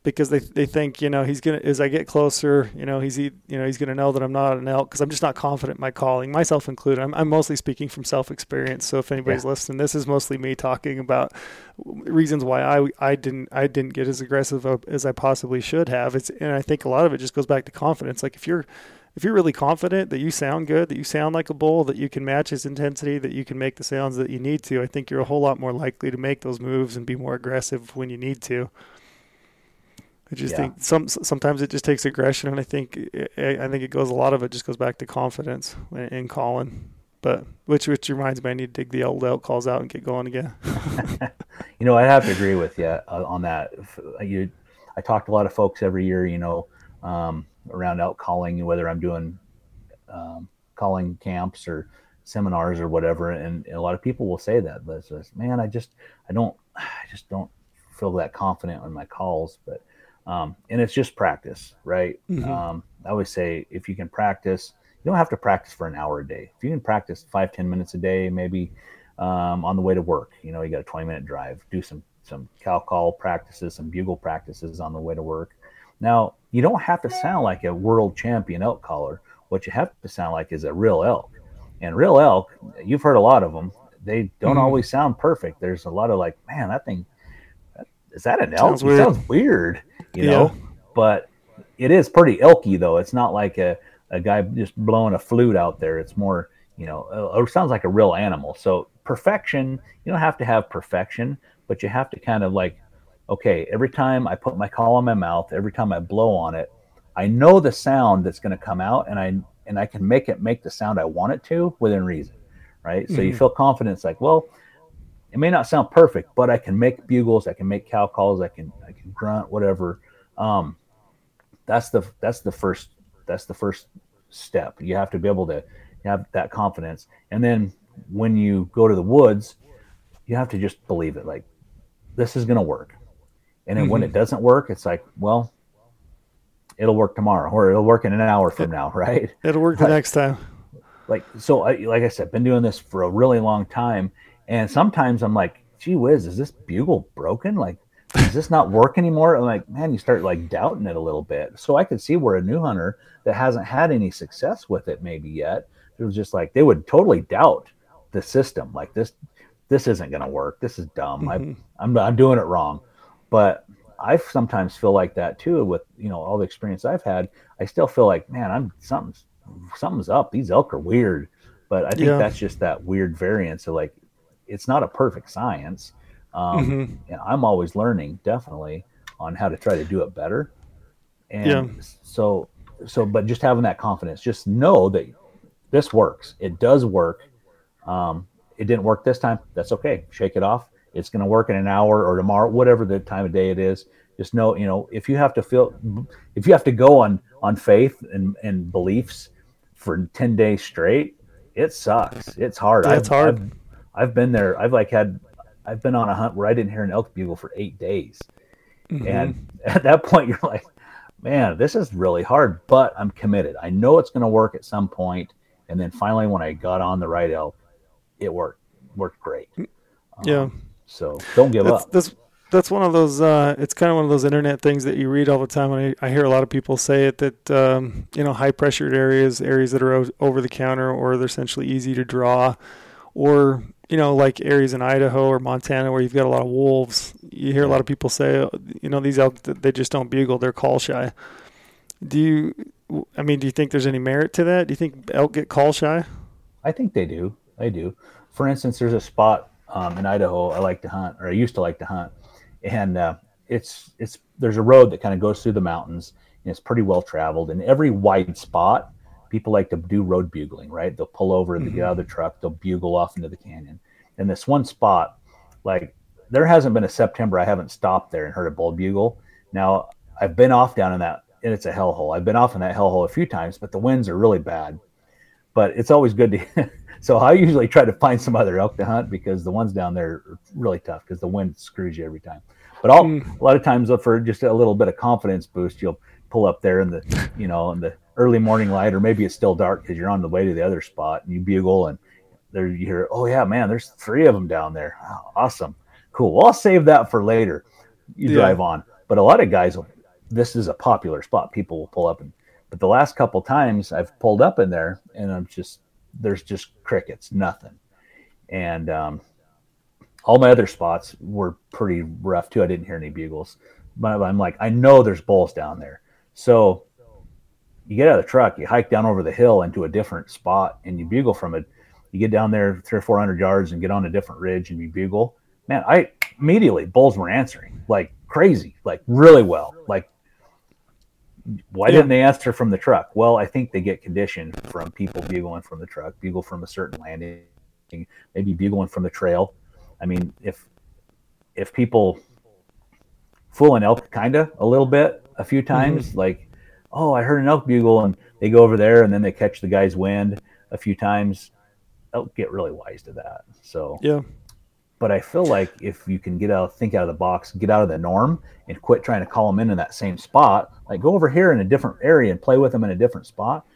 because they, they think, you know, he's going to, as I get closer, you know, he's, you know, he's going to know that I'm not an elk, because I'm just not confident in my calling, myself included. I'm, I'm mostly speaking from self-experience. So if anybody's yeah. listening, this is mostly me talking about reasons why I, I didn't, I didn't get as aggressive as I possibly should have. It's, and I think a lot of it just goes back to confidence. Like if you're, if you're really confident that you sound good, that you sound like a bull, that you can match his intensity, that you can make the sounds that you need to, I think you're a whole lot more likely to make those moves and be more aggressive when you need to. I just yeah. think some sometimes it just takes aggression, and I think I think it goes a lot of it just goes back to confidence in calling. But which which reminds me, I need to dig the old elk calls out and get going again. You know, I have to agree with you on that. You, I talk to a lot of folks every year, you know, um, around elk calling, whether I'm doing um, calling camps or seminars or whatever, and a lot of people will say that, but it's just, man, I just I don't I just don't feel that confident in my calls, but. Um, and it's just practice, right? Mm-hmm. Um, I always say if you can practice, you don't have to practice for an hour a day. If you can practice five, ten minutes a day, maybe um, on the way to work, you know, you got a twenty minute drive, do some, some cow call practices, some bugle practices on the way to work. Now you don't have to sound like a world champion elk caller. What you have to sound like is a real elk, and real elk, you've heard a lot of them. They don't mm-hmm. always sound perfect. There's a lot of like, man, that thing, is that an elk? Sounds weird. Sounds weird, you yeah. know, but it is pretty elky though. It's not like a, a guy just blowing a flute out there. It's more, you know, it sounds like a real animal. So perfection, you don't have to have perfection, but you have to kind of like, okay, every time I put my call in my mouth, every time I blow on it, I know the sound that's going to come out, and I and I can make it make the sound I want it to within reason, right? So mm-hmm. you feel confidence like, well, it may not sound perfect, but I can make bugles, I can make cow calls, I can I can grunt, whatever. Um, that's the that's the first that's the first step. You have to be able to have that confidence, and then when you go to the woods, you have to just believe it. Like, this is going to work, and then mm-hmm. when it doesn't work, it's like, well, it'll work tomorrow, or it'll work in an hour from now, right? It'll work the like, next time. Like, so I, like I said, been doing this for a really long time. And sometimes I'm like, gee whiz, is this bugle broken? Like, does this not work anymore? I'm like, man, you start like doubting it a little bit. So I could see where a new hunter that hasn't had any success with it maybe yet, it was just like, they would totally doubt the system. Like, this, this isn't going to work. This is dumb. Mm-hmm. I, I'm, I'm doing it wrong. But I sometimes feel like that too, with, you know, all the experience I've had. I still feel like, man, I'm something's something's up. These elk are weird. But I think yeah. that's just that weird variance of like, it's not a perfect science. Um, mm-hmm. And I'm always learning, definitely, on how to try to do it better. And yeah. so, so, but just having that confidence, just know that this works. It does work. Um, it didn't work this time. That's okay. Shake it off. It's going to work in an hour or tomorrow, whatever the time of day it is. Just know, you know, if you have to feel, if you have to go on, on faith and, and beliefs for ten days straight, it sucks. It's hard. Yeah, it's hard. I've, I've been there. I've like had, I've been on a hunt where I didn't hear an elk bugle for eight days. Mm-hmm. And at that point you're like, man, this is really hard, but I'm committed. I know it's going to work at some point. And then finally, when I got on the right elk, it worked, worked great. Yeah. Um, so don't give that's, up. That's, that's one of those, uh, it's kind of one of those internet things that you read all the time. And I, I hear a lot of people say it, that, um, you know, high pressured areas, areas that are over the counter, or they're essentially easy to draw, or, you know, like areas in Idaho or Montana where you've got a lot of wolves. You hear a lot of people say, you know, these elk, they just don't bugle. They're call shy. Do you, I mean, do you think there's any merit to that? Do you think elk get call shy? I think they do. I do. For instance, there's a spot um, in Idaho I like to hunt, or I used to like to hunt. And uh, it's, it's, there's a road that kind of goes through the mountains, and it's pretty well traveled. And every wide spot, people like to do road bugling, right? They'll pull over, mm-hmm. they get out of the truck, they'll bugle off into the canyon. And this one spot, like, there hasn't been a September I haven't stopped there and heard a bull bugle. Now, I've been off down in that, and it's a hellhole. I've been off in that hellhole a few times, but the winds are really bad. But it's always good to, so I usually try to find some other elk to hunt, because the ones down there are really tough because the wind screws you every time. But all, mm. a lot of times for just a little bit of confidence boost, you'll pull up there in the, you know, in the early morning light, or maybe it's still dark because you're on the way to the other spot, and you bugle, and there you hear, oh yeah, man, there's three of them down there. Oh, awesome. Cool. Well, I'll save that for later. You yeah. drive on. But a lot of guys, this is a popular spot. People will pull up, and, but the last couple times I've pulled up in there, and I'm just, there's just crickets, nothing. And, um, all my other spots were pretty rough too. I didn't hear any bugles, but I'm like, I know there's bulls down there. So you get out of the truck, you hike down over the hill into a different spot, and you bugle from it. You get down there three or four hundred yards and get on a different ridge, and you bugle. Man, I immediately, bulls were answering like crazy, like really well. Like, why yeah. didn't they answer from the truck? Well, I think they get conditioned from people bugling from the truck, bugle from a certain landing, maybe bugling from the trail. I mean, if if people fool an elk kind of a little bit a few times, mm-hmm. like, oh, I heard an elk bugle, and they go over there, and then they catch the guy's wind a few times, elk get really wise to that. So, yeah. But I feel like if you can get out, think out of the box, get out of the norm, and quit trying to call them in in that same spot, like go over here in a different area and play with them in a different spot,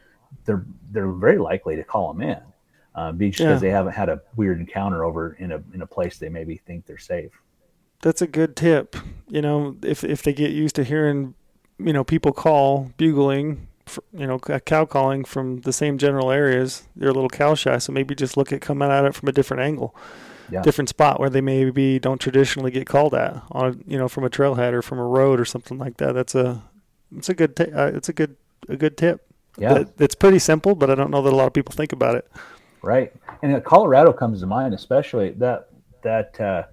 they're they're very likely to call them in, uh, just because yeah. they haven't had a weird encounter over in a in a place they maybe think they're safe. That's a good tip. You know, if if they get used to hearing, you know, people call bugling, you know, cow calling from the same general areas, they're a little cow shy. So maybe just look at coming at it from a different angle, yeah. different spot where they maybe don't traditionally get called at on, you know, from a trailhead or from a road or something like that. That's a, it's a good, t- uh, it's a good, a good tip. Yeah. But it's pretty simple, but I don't know that a lot of people think about it. Right. And Colorado comes to mind, especially that, that, uh,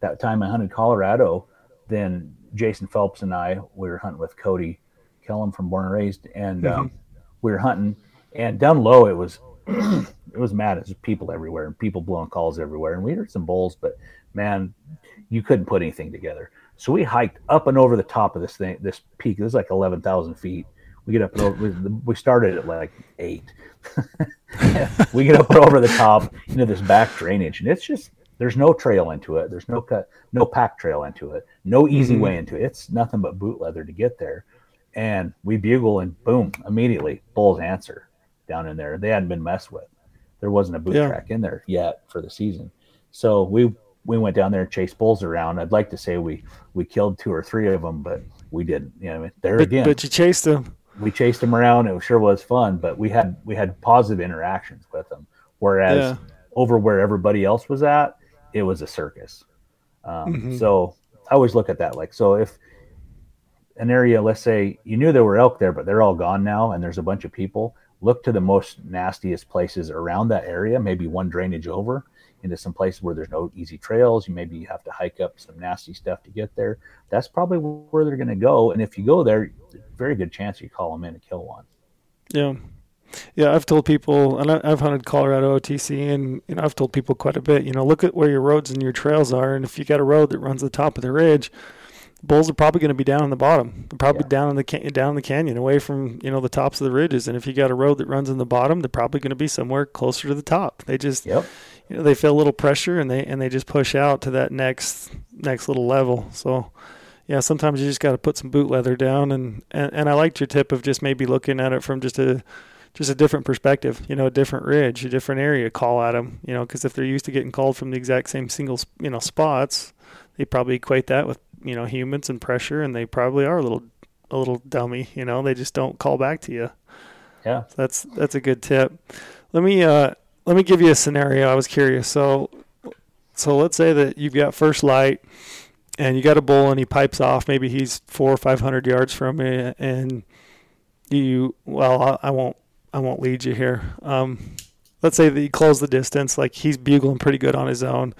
that time I hunted Colorado, then Jason Phelps and I, we were hunting with Cody Kellum from Born and Raised, and um, mm-hmm. we were hunting, and down low it was it was mad. It was people everywhere and people blowing calls everywhere, and we heard some bulls, but man, you couldn't put anything together. So we hiked up and over the top of this thing, this peak. It was like eleven thousand feet. We get up and over. We, we started at like eight. We get up and over the top, you know, this back drainage, and it's just. There's no trail into it. There's no cut, no pack trail into it. No easy way into it. It's nothing but boot leather to get there. And we bugle and boom, immediately bulls answer down in there. They hadn't been messed with. There wasn't a boot yeah. track in there yet for the season. So we we went down there and chased bulls around. I'd like to say we we killed two or three of them, but we didn't. You know, I mean, there but, again. But you chased them. We chased them around. It sure was fun, but we had we had positive interactions with them. Whereas yeah. over where everybody else was at, it was a circus. Um, mm-hmm. So I always look at that. Like, so if an area, let's say you knew there were elk there, but they're all gone now. And there's a bunch of people, look to the most nastiest places around that area. Maybe one drainage over into some places where there's no easy trails. You maybe have to hike up some nasty stuff to get there. That's probably where they're going to go. And if you go there, very good chance you call them in and kill one. Yeah. Yeah, I've told people, and I've hunted Colorado O T C, and you know, I've told people quite a bit, you know, look at where your roads and your trails are, and if you got a road that runs the top of the ridge, bulls are probably going to be down on the bottom. They're probably yeah. down in the can- down in the canyon, away from, you know, the tops of the ridges. And if you got a road that runs in the bottom, they're probably going to be somewhere closer to the top. They just, yep. you know, they feel a little pressure, and they and they just push out to that next next little level. So. Yeah, sometimes you just got to put some boot leather down, and, and, and I liked your tip of just maybe looking at it from just a just a different perspective, you know, a different ridge, a different area, call at them, you know, because if they're used to getting called from the exact same single, you know, spots, they probably equate that with, you know, humans and pressure, and they probably are a little a little dummy, you know, they just don't call back to you. Yeah. So that's that's a good tip. Let me uh let me give you a scenario. I was curious. So so let's say that you've got first light. And you got a bull and he pipes off. Maybe he's four or five hundred yards from you, and you. Well, I, I won't. I won't lead you here. Um, let's say that you close the distance. Like he's bugling pretty good on his own,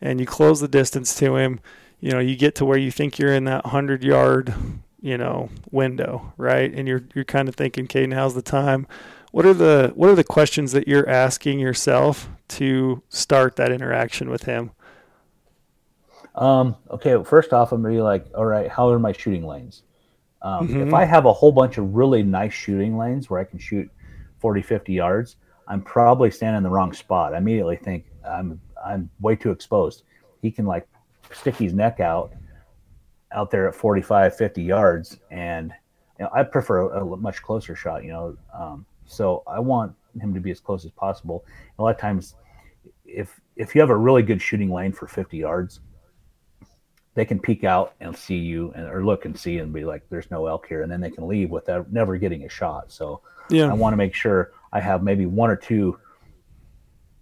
and you close the distance to him. You know, you get to where you think you're in that hundred yard, you know, window, right? And you're you're kind of thinking, okay, now's the time. What are the what are the questions that you're asking yourself to start that interaction with him? Um, okay, well, first off, I'm going to be like, all right, how are my shooting lanes? Um, mm-hmm. If I have a whole bunch of really nice shooting lanes where I can shoot forty, fifty yards, I'm probably standing in the wrong spot. I immediately think I'm I'm way too exposed. He can, like, stick his neck out out there at forty-five, fifty yards, and you know, I prefer a, a much closer shot, you know. Um, so I want him to be as close as possible. A lot of times, if if you have a really good shooting lane for fifty yards, they can peek out and see you and or look and see and be like, there's no elk here. And then they can leave without never getting a shot. So yeah. I want to make sure I have maybe one or two,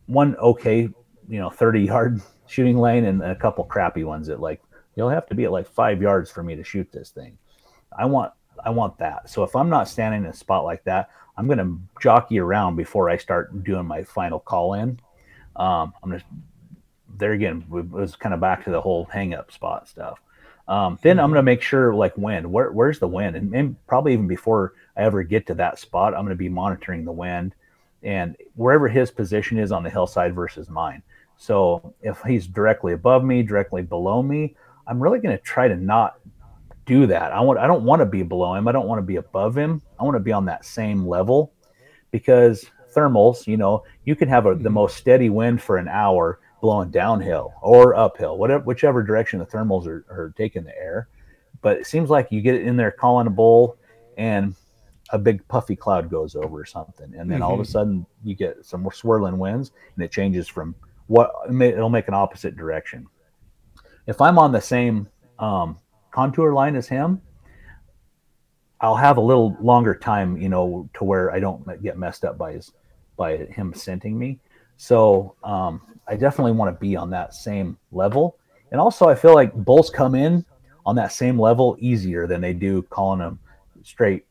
one okay, you know, thirty yard shooting lane and a couple crappy ones that like, you'll have to be at like five yards for me to shoot this thing. I want, I want that. So if I'm not standing in a spot like that, I'm going to jockey around before I start doing my final call in. Um, I'm going to, there again, it was kind of back to the whole hang up spot stuff. Um, then mm-hmm. I'm going to make sure like wind, where, where's the wind? And, and probably even before I ever get to that spot, I'm going to be monitoring the wind and wherever his position is on the hillside versus mine. So if he's directly above me, directly below me, I'm really going to try to not do that. I want, I don't want to be below him. I don't want to be above him. I want to be on that same level because thermals, you know, you can have a, the most steady wind for an hour blowing downhill or uphill, whatever, whichever direction the thermals are, are taking the air. But it seems like you get in there calling a bull and a big puffy cloud goes over or something. And then mm-hmm. all of a sudden you get some more swirling winds and it changes from what it'll make an opposite direction. If I'm on the same um, contour line as him, I'll have a little longer time, you know, to where I don't get messed up by his, by him scenting me. So um, I definitely want to be on that same level. And also I feel like bulls come in on that same level easier than they do calling them straight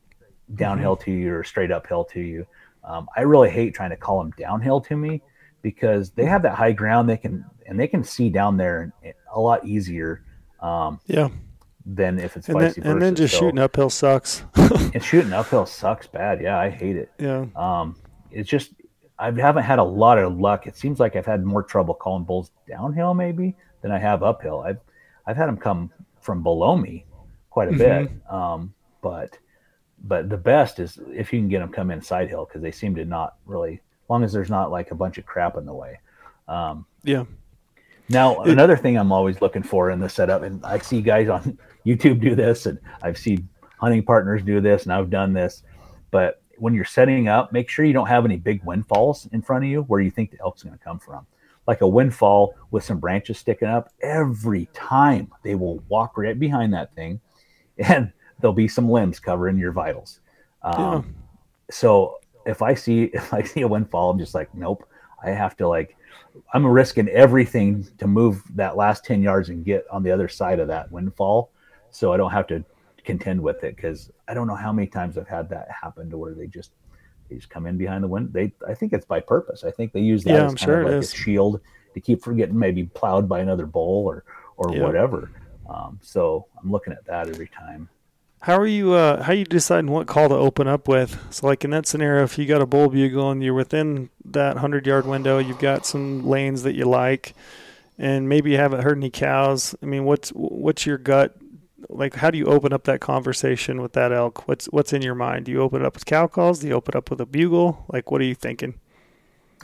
downhill to you or straight uphill to you. Um, I really hate trying to call them downhill to me because they have that high ground. They can, and they can see down there a lot easier. Um, yeah. Than if it's and vice then, versa. And then just so, shooting uphill sucks. And shooting uphill sucks bad. Yeah. I hate it. Yeah. Um, it's just, I haven't had a lot of luck. It seems like I've had more trouble calling bulls downhill maybe than I have uphill. I've, I've had them come from below me quite a mm-hmm. bit. Um, but, but the best is if you can get them come in side hill, cause they seem to not really, as long as there's not like a bunch of crap in the way. Um, yeah. Now, it, another thing I'm always looking for in the setup, and I see guys on YouTube do this, and I've seen hunting partners do this, and I've done this, but when you're setting up, make sure you don't have any big windfalls in front of you where you think the elk's going to come from. Like a windfall with some branches sticking up, every time they will walk right behind that thing, and there'll be some limbs covering your vitals. Um, yeah. So if I see if I see a windfall, I'm just like, nope. I have to like, I'm risking everything to move that last ten yards and get on the other side of that windfall, so I don't have to contend with it, because I don't know how many times I've had that happen to where they just they just come in behind the wind. They I think it's by purpose. I think they use that yeah, as I'm kind sure of like a shield to keep from getting maybe plowed by another bull or or yeah. whatever. Um, so I'm looking at that every time. How are you? Uh, how are you deciding what call to open up with? So, like in that scenario, if you got a bull bugle and you're within that hundred-yard window, you've got some lanes that you like, and maybe you haven't heard any cows. I mean, what's what's your gut? Like, how do you open up that conversation with that elk? What's what's in your mind? Do you open it up with cow calls? Do you open it up with a bugle? Like, what are you thinking?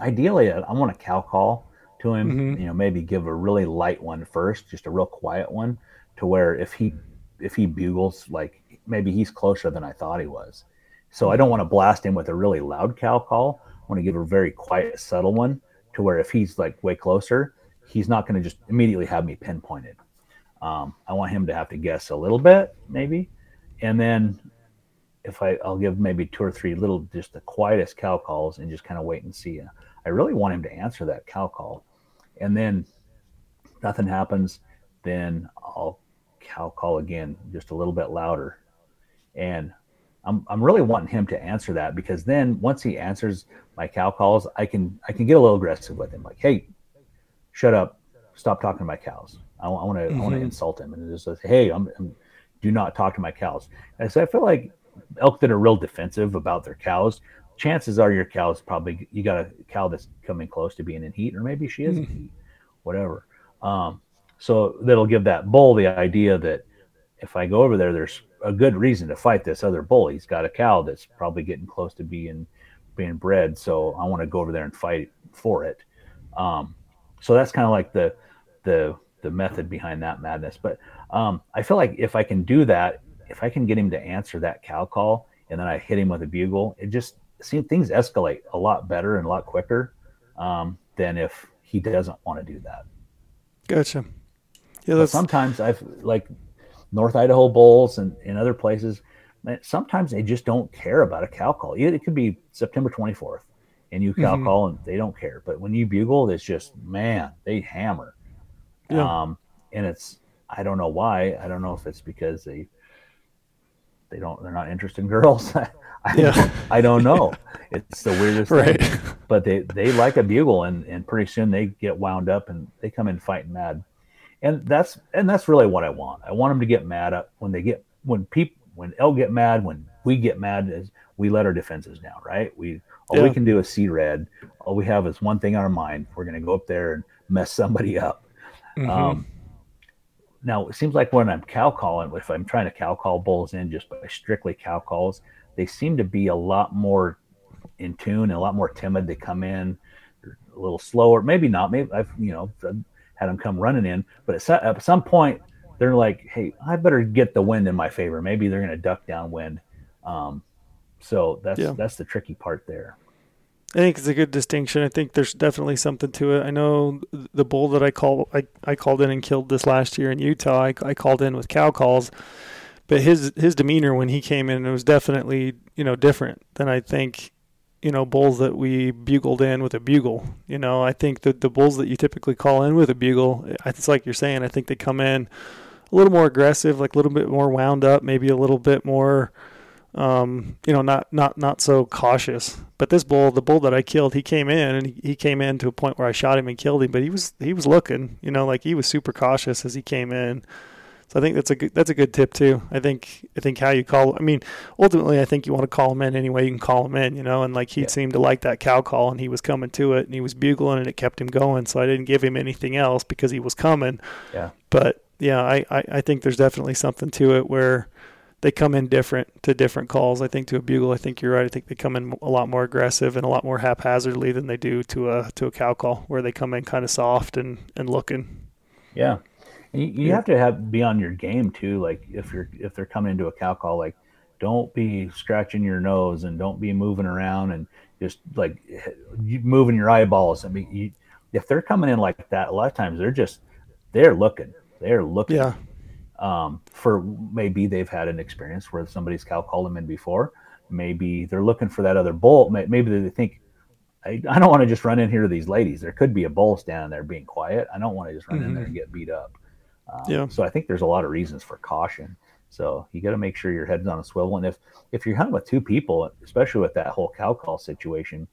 Ideally, I want a cow call to him. Mm-hmm. You know, maybe give a really light one first, just a real quiet one, to where if he if he bugles, like, maybe he's closer than I thought he was. So I don't want to blast him with a really loud cow call. I want to give a very quiet, subtle one to where if he's like way closer, he's not going to just immediately have me pinpointed. Um, I want him to have to guess a little bit maybe. And then if I, I'll give maybe two or three little, just the quietest cow calls and just kind of wait and see. I really want him to answer that cow call. And then if nothing happens, then I'll cow call again, just a little bit louder. And I'm I'm really wanting him to answer that, because then once he answers my cow calls, I can I can get a little aggressive with him. Like, hey, shut up, stop talking to my cows. I want to I want to mm-hmm. insult him, and just say, hey, I'm, I'm do not talk to my cows. And so I feel like elk that are real defensive about their cows, chances are your cows probably you got a cow that's coming close to being in heat, or maybe she is mm-hmm. in heat, whatever. Um, so that'll give that bull the idea that if I go over there, there's a good reason to fight this other bull. He's got a cow that's probably getting close to being being bred, so I want to go over there and fight for it. Um, so that's kind of like the the the method behind that madness. But um, I feel like if I can do that, if I can get him to answer that cow call, and then I hit him with a bugle, it just seems things escalate a lot better and a lot quicker um, than if he doesn't want to do that. Gotcha. Yeah, that's... Sometimes I've like. North Idaho bulls and in other places, sometimes they just don't care about a cow call. It could be September twenty-fourth and you cow mm-hmm. call and they don't care. But when you bugle, it's just, man, they hammer. Yeah. Um, and it's, I don't know why. I don't know if it's because they, they don't, they're not interested in girls. I, yeah. don't, I don't know. It's the weirdest right. thing, but they, they like a bugle, and, and pretty soon they get wound up and they come in fighting mad. And that's and that's really what I want. I want them to get mad at when they get when people when elk get mad, when we get mad, is we let our defenses down, right? We all yeah. we can do is see red. All we have is one thing on our mind. We're going to go up there and mess somebody up. Mm-hmm. Um, now it seems like when I'm cow calling, if I'm trying to cow call bulls in just by strictly cow calls, they seem to be a lot more in tune and a lot more timid. They come in they're a little slower, maybe not. Maybe I've you know. I've, had them come running in, but at, at some point they're like, hey, I better get the wind in my favor. Maybe they're going to duck downwind. Um, so that's, yeah. that's the tricky part there. I think it's a good distinction. I think there's definitely something to it. I know the bull that I call, I, I called in and killed this last year in Utah. I, I called in with cow calls, but his his demeanor when he came in, it was definitely, you know, different than I think, you know, bulls that we bugled in with a bugle. You know, I think that the bulls that you typically call in with a bugle, it's like you're saying, I think they come in a little more aggressive, like a little bit more wound up, maybe a little bit more, um, you know, not, not, not so cautious. But this bull, the bull that I killed, he came in and he came in to a point where I shot him and killed him, but he was, he was looking, you know, like he was super cautious as he came in. So I think that's a good, that's a good tip too. I think, I think how you call, I mean, ultimately I think you want to call them in any way you can call them in, you know, and like he yeah. seemed to like that cow call, and he was coming to it and he was bugling and it kept him going. So I didn't give him anything else because he was coming. Yeah. But yeah, I, I, I think there's definitely something to it where they come in different to different calls. I think to a bugle, I think you're right. I think they come in a lot more aggressive and a lot more haphazardly than they do to a, to a cow call where they come in kind of soft and, and looking. Yeah. You, you yeah. have to have be on your game too. Like if you're if they're coming into a cow call, like don't be scratching your nose and don't be moving around and just like moving your eyeballs. I mean, you, if they're coming in like that, a lot of times they're just they're looking, they're looking. Yeah. Um, for maybe they've had an experience where somebody's cow called them in before. Maybe they're looking for that other bull. Maybe they think, I, I don't want to just run in here to these ladies. There could be a bull standing there being quiet. I don't want to just run mm-hmm. in there and get beat up. Um, yeah. So I think there's a lot of reasons for caution. So you got to make sure your head's on a swivel. And if, if you're hunting with two people, especially with that whole cow call situation,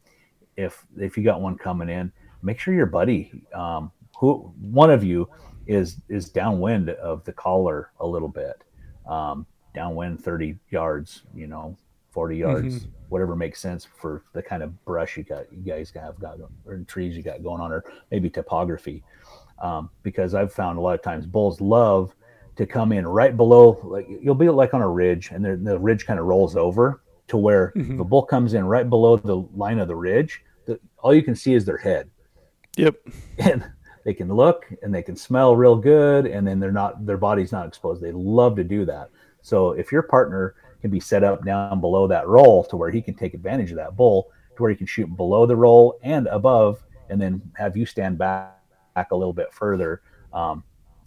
if, if you got one coming in, make sure your buddy, um, who one of you is, is downwind of the caller a little bit, um, downwind thirty yards, you know, forty yards, mm-hmm. whatever makes sense for the kind of brush you got, you guys have got, or trees you got going on, or maybe topography. Um, because I've found a lot of times bulls love to come in right below, like you'll be like on a ridge and the ridge kind of rolls over to where mm-hmm. the bull comes in right below the line of the ridge. The, all you can see is their head. Yep. And they can look and they can smell real good. And then they're not, their body's not exposed. They love to do that. So if your partner can be set up down below that roll to where he can take advantage of that bull to where he can shoot below the roll and above, and then have you stand back a little bit further, um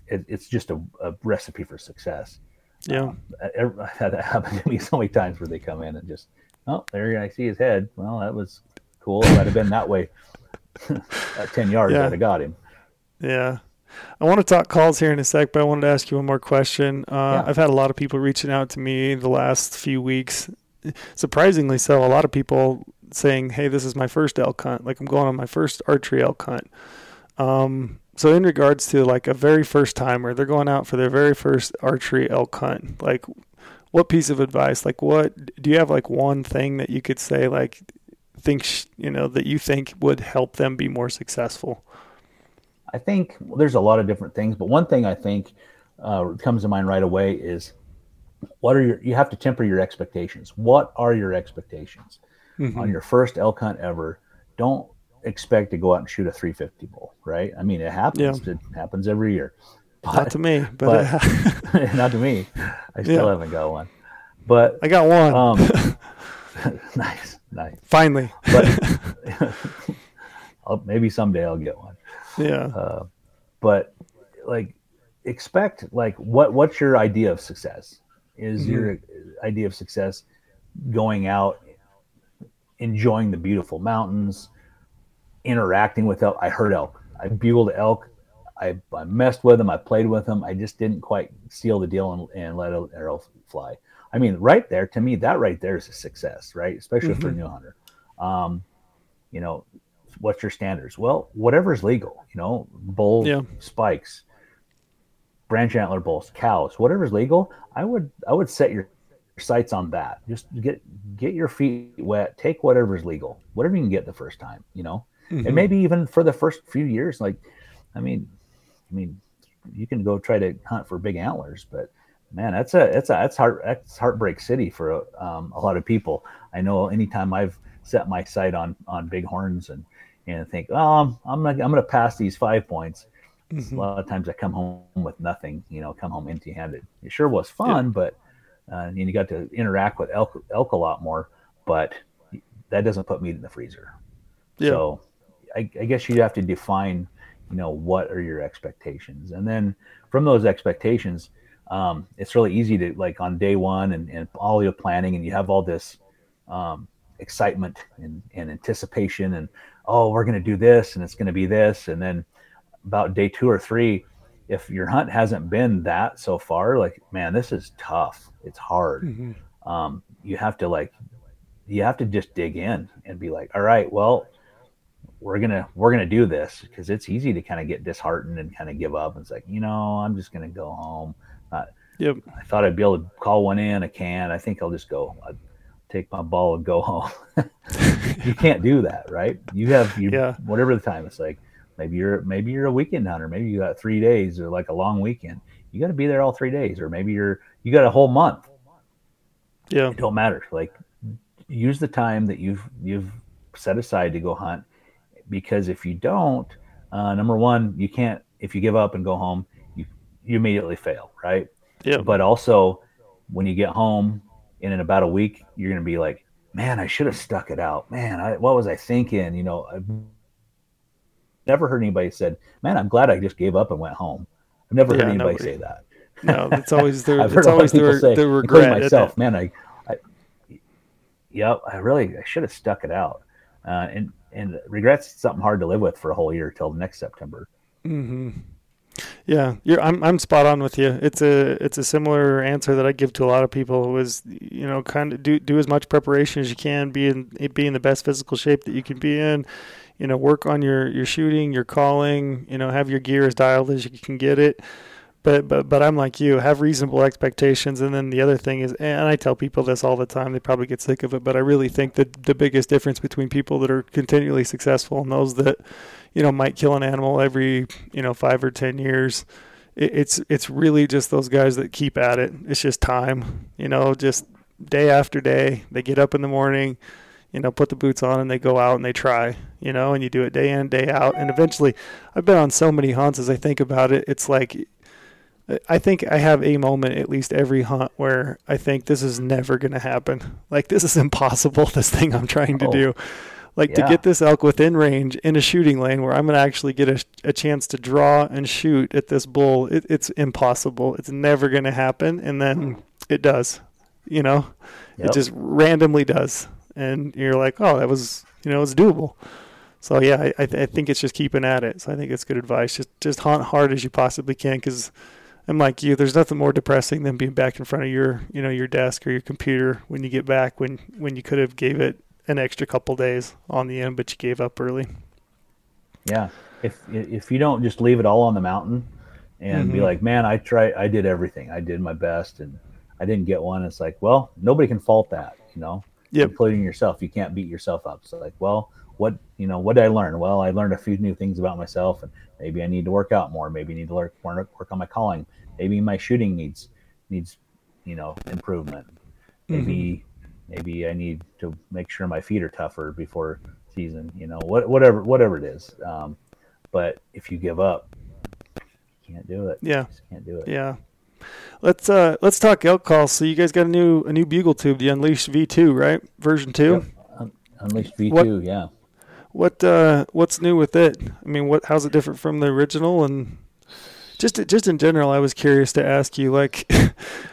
it, it's just a, a recipe for success. Yeah. um, I, I've had that happen to me so many times where they come in and just, oh, there I see his head, well that was cool, if I'd have been that way at ten yards yeah. I'd have got him. Yeah. I want to talk calls here in a sec, but I wanted to ask you one more question. uh yeah. I've had a lot of people reaching out to me the last few weeks, surprisingly so, a lot of people saying, hey, this is my first elk hunt, like I'm going on my first archery elk hunt. Um, so in regards to like a very first timer, they're going out for their very first archery elk hunt. Like what piece of advice, like what, do you have like one thing that you could say, like think, sh- you know, that you think would help them be more successful? I think well, there's a lot of different things, but one thing I think, uh, comes to mind right away is what are your, you have to temper your expectations. What are your expectations mm-hmm. on your first elk hunt ever? Don't expect to go out and shoot a three fifty bull, right? I mean, it happens. Yeah. It happens every year. But, not to me, but, but not to me. I still yeah. haven't got one. But I got one. Um, nice, nice. Finally, but I'll, maybe someday I'll get one. Yeah. Uh, but like, expect like what? What's your idea of success? Is mm-hmm. your idea of success going out, enjoying the beautiful mountains? Interacting with elk. I heard elk. I bugled elk. I, I messed with them. I played with them. I just didn't quite seal the deal and, and let an arrow fly. I mean, right there, to me, that right there is a success, right? Especially mm-hmm. for a new hunter. Um, you know, what's your standards? Well, whatever's legal, you know, bull yeah. spikes, branch antler bulls, cows, whatever's legal. I would, I would set your sights on that. Just get, get your feet wet, take whatever's legal, whatever you can get the first time, you know? Mm-hmm. And maybe even for the first few years, like, I mean, I mean, you can go try to hunt for big antlers, but man, that's a, that's a, that's heart, that's heartbreak city for um, a lot of people. I know anytime I've set my sight on, on big horns and, and think, oh, I'm, I'm not, I'm going to pass these five points. Mm-hmm. A lot of times I come home with nothing, you know, come home empty handed. It sure was fun, yeah. but, uh, and you got to interact with elk, elk a lot more, but that doesn't put meat in the freezer. Yeah. So, I, I guess you have to define, you know, what are your expectations? And then from those expectations, um, it's really easy to, like, on day one and, and all your planning, and you have all this um, excitement and, and anticipation and, oh, we're going to do this and it's going to be this. And then about day two or three, if your hunt hasn't been that so far, like, man, this is tough. It's hard. Mm-hmm. Um, you have to like, you have to just dig in and be like, all right, well, we're going to, we're going to do this, because it's easy to kind of get disheartened and kind of give up. And it's like, you know, I'm just going to go home. Uh, yep. I thought I'd be able to call one in. I can't. I think I'll just go I'll take my ball and go home. You can't do that. Right. You have you, yeah. whatever the time it's like, maybe you're, maybe you're a weekend hunter. Maybe you got three days or like a long weekend. You got to be there all three days, or maybe you're, you got a whole month. Yeah. It don't matter. Like, use the time that you've, you've set aside to go hunt, because if you don't, uh, number one, you can't, if you give up and go home, you, you immediately fail. Right. Yeah. But also when you get home and in about a week, you're going to be like, man, I should have stuck it out, man. I, what was I thinking? You know, I've never heard anybody said, man, I'm glad I just gave up and went home. I've never yeah, heard anybody nobody. say that. No, it's always their, I've heard it's always their, say, their regret. Myself, man, I, I, yeah, I really, I should have stuck it out. Uh, and, and regrets, something hard to live with for a whole year till next September. Mm-hmm. Yeah, you're, I'm I'm spot on with you. It's a it's a similar answer that I give to a lot of people. Was, you know, kind of do do as much preparation as you can, be in be in the best physical shape that you can be in. You know, work on your, your shooting, your calling. You know, have your gear as dialed as you can get it. But but but I'm like you. Have reasonable expectations, and then the other thing is, and I tell people this all the time. They probably get sick of it, but I really think that the biggest difference between people that are continually successful and those that, you know, might kill an animal every, you know, five or ten years, it, it's it's really just those guys that keep at it. It's just time, you know, just day after day. They get up in the morning, you know, put the boots on and they go out and they try, you know, and you do it day in, day out, and eventually, I've been on so many hunts. As I think about it, it's like, I think I have a moment at least every hunt where I think this is never going to happen. Like, this is impossible, this thing I'm trying to oh, do. Like, yeah. to get this elk within range in a shooting lane where I'm going to actually get a, a chance to draw and shoot at this bull, it, it's impossible. It's never going to happen. And then it does, you know, yep. it just randomly does. And you're like, oh, that was, you know, it's doable. So, yeah, I, I, th- I think it's just keeping at it. So I think it's good advice. Just, just hunt hard as you possibly can, because – and like you, there's nothing more depressing than being back in front of your, you know, your desk or your computer when you get back, when, when you could have gave it an extra couple days on the end, but you gave up early. Yeah. If, if you don't just leave it all on the mountain and mm-hmm. be like, man, I tried, I did everything. I did my best and I didn't get one. It's like, well, nobody can fault that, you know, yep. including yourself. You can't beat yourself up. So like, well, what, you know, what did I learn? Well, I learned a few new things about myself, and maybe I need to work out more. Maybe I need to work, work on my calling. Maybe my shooting needs, needs, you know, improvement. Maybe, mm-hmm. maybe I need to make sure my feet are tougher before season, you know, what, whatever, whatever it is. Um, but if you give up, you can't do it. Yeah. Just can't do it. Yeah. Let's, uh, let's talk elk calls. So you guys got a new, a new bugle tube, the Unleashed V two, right? Version two. Yep. Un- Unleashed V two. What? Yeah. What uh, what's new with it? I mean, what how's it different from the original? And just just in general, I was curious to ask you, like,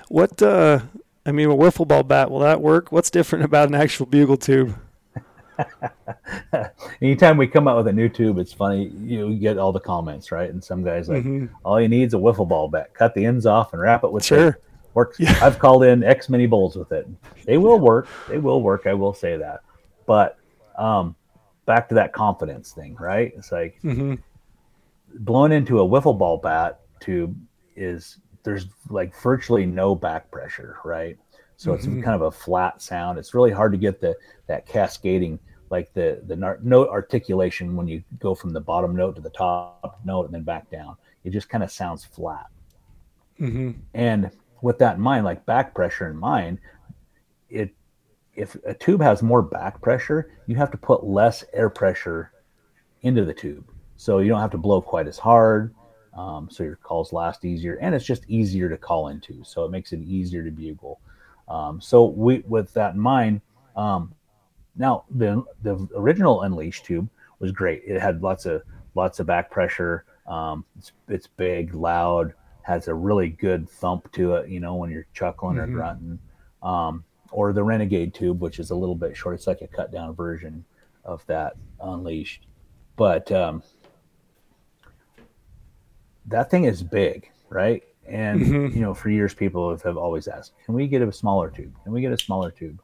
what uh, I mean, a wiffle ball bat, will that work? What's different about an actual bugle tube? Anytime we come out with a new tube, it's funny, you get all the comments, right? And some guys like, mm-hmm. all you need is a wiffle ball bat. Cut the ends off and wrap it with sure. it. Works. Yeah. I've called in X many bowls with it. They will yeah. work. They will work. I will say that, but. um back to that confidence thing, right? It's like mm-hmm. blowing into a wiffle ball bat tube is there's like virtually no back pressure, right? So mm-hmm. it's kind of a flat sound. It's really hard to get the that cascading, like the the note articulation when you go from the bottom note to the top note and then back down. It just kind of sounds flat. Mm-hmm. And with that in mind, like back pressure in mind, it if a tube has more back pressure, you have to put less air pressure into the tube. So you don't have to blow quite as hard. Um, so your calls last easier, and it's just easier to call into. So it makes it easier to bugle. Um, so we, with that in mind, um, now the, the original Unleashed tube was great. It had lots of, lots of back pressure. Um, it's, it's big, loud, has a really good thump to it, you know, when you're chuckling mm-hmm. or grunting. Um, or the Renegade Tube, which is a little bit short. It's like a cut down version of that Unleashed. But um, that thing is big, right? And, mm-hmm. you know, for years people have, have always asked, can we get a smaller tube? Can we get a smaller tube?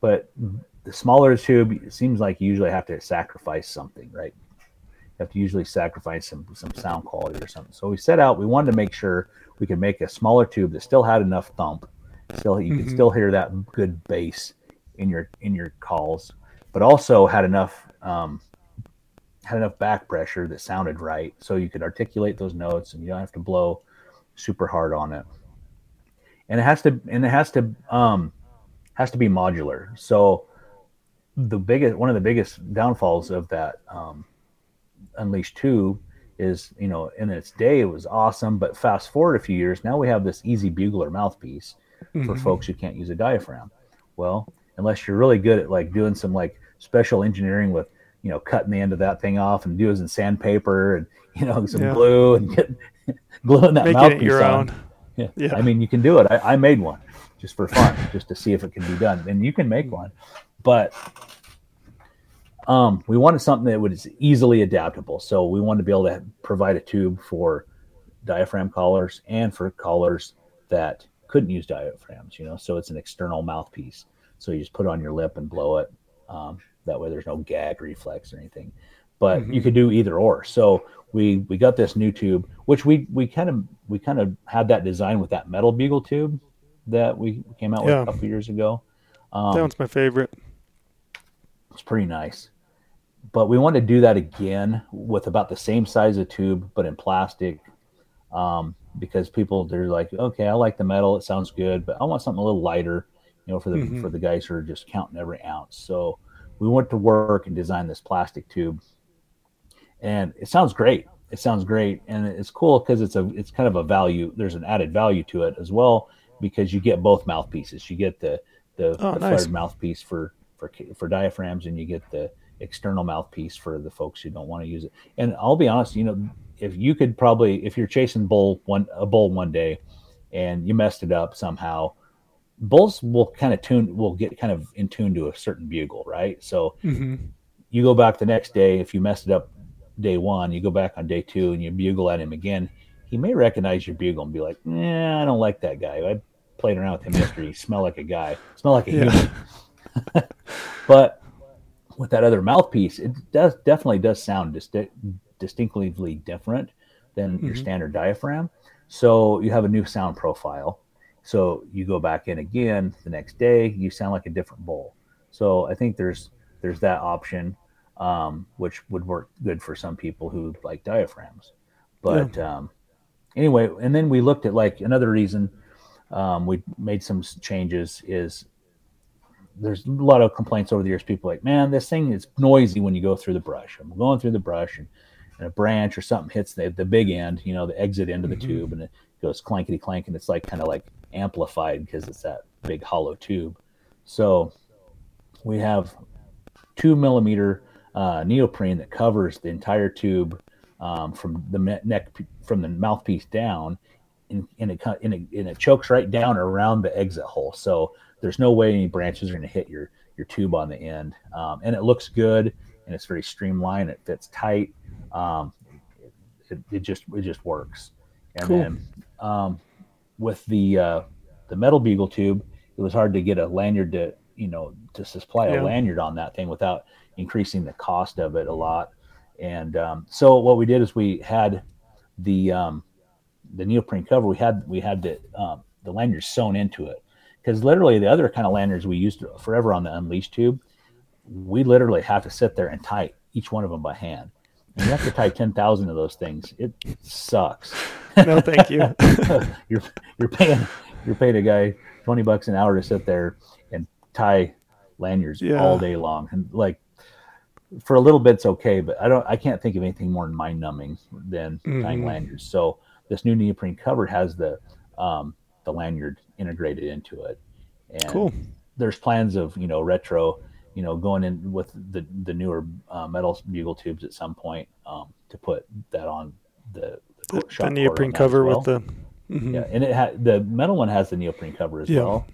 But the smaller tube, it seems like you usually have to sacrifice something, right? You have to usually sacrifice some some sound quality or something. So we set out, we wanted to make sure we could make a smaller tube that still had enough thump. Still, you mm-hmm. could still hear that good bass in your in your calls, but also had enough um, had enough back pressure that sounded right, so you could articulate those notes, and you don't have to blow super hard on it. And it has to and it has to um, has to be modular. So the biggest one of the biggest downfalls of that um, Unleashed two is, you know, in its day it was awesome, but fast forward a few years, now we have this Easy Bugler mouthpiece. Mm-hmm. For folks who can't use a diaphragm. Well, unless you're really good at like doing some like special engineering with, you know, cutting the end of that thing off and doing some sandpaper and, you know, some yeah. glue and getting, gluing that Making mouthpiece it your on. Own. Yeah. yeah, I mean, you can do it. I, I made one just for fun, just to see if it can be done. And you can make one, but um, we wanted something that was easily adaptable. So we wanted to be able to provide a tube for diaphragm callers and for callers that couldn't use diaphragms, you know, so it's an external mouthpiece. So you just put it on your lip and blow it. Um, that way there's no gag reflex or anything, but mm-hmm. you could do either or. So we, we got this new tube, which we, we kind of, we kind of had that design with that metal bugle tube that we came out with yeah. a couple years ago. Um, that one's my favorite. It's pretty nice, but we want to do that again with about the same size of tube, but in plastic. Um, because people, they're like, okay, I like the metal, it sounds good, but I want something a little lighter, you know, for the mm-hmm. for the guys who are just counting every ounce. So we went to work and designed this plastic tube, and it sounds great. It sounds great, and it's cool because it's a it's kind of a value. There's an added value to it as well because you get both mouthpieces. You get the the, oh, the nice. flared mouthpiece for for for diaphragms, and you get the external mouthpiece for the folks who don't want to use it. And I'll be honest, you know. If you could probably, if you're chasing bull one a bull one day, and you messed it up somehow, bulls will kind of tune, will get kind of in tune to a certain bugle, right? So mm-hmm. you go back the next day. If you messed it up day one, you go back on day two and you bugle at him again. He may recognize your bugle and be like, "Nah, I don't like that guy. I played around with him yesterday. He smelled like a guy. Smell like a yeah. human." But with that other mouthpiece, it does definitely does sound distinct. distinctly different than mm-hmm. your standard diaphragm. So you have a new sound profile. So you go back in again the next day, you sound like a different bull. So I think there's there's that option, um, which would work good for some people who like diaphragms. But yeah. um, anyway, and then we looked at like another reason um, we made some changes is there's a lot of complaints over the years. People like, man, this thing is noisy when you go through the brush. I'm going through the brush and And a branch or something hits the, the big end, you know, the exit end of the mm-hmm. tube, and it goes clankety clank, and it's like kind of like amplified because it's that big hollow tube. So we have two millimeter uh, neoprene that covers the entire tube um, from the neck, from the mouthpiece down, and, and, it, and, it, and it chokes right down around the exit hole. So there's no way any branches are going to hit your your tube on the end, um, and it looks good, and it's very streamlined, it fits tight. Um, it, it just, it just works. And cool. then, um, with the, uh, the metal bugle tube, it was hard to get a lanyard to, you know, to supply yeah. a lanyard on that thing without increasing the cost of it a lot. And, um, so what we did is we had the, um, the neoprene cover, we had, we had the, um, the lanyard sewn into it, because literally the other kind of lanyards we used forever on the Unleashed tube, we literally have to sit there and tie each one of them by hand. You have to tie ten thousand of those things. It sucks. No, thank you. you're you're paying you're paying a guy twenty bucks an hour to sit there and tie lanyards yeah. all day long. And like for a little bit's okay, but I don't I can't think of anything more mind numbing than mm-hmm. tying lanyards. So this new neoprene cover has the um, the lanyard integrated into it. And cool. there's plans of, you know, retro you know, going in with the, the newer uh, metal bugle tubes at some point um, to put that on the, the the, the neoprene cover well. with the mm-hmm. yeah, and it had the metal one has the neoprene cover as yeah. well,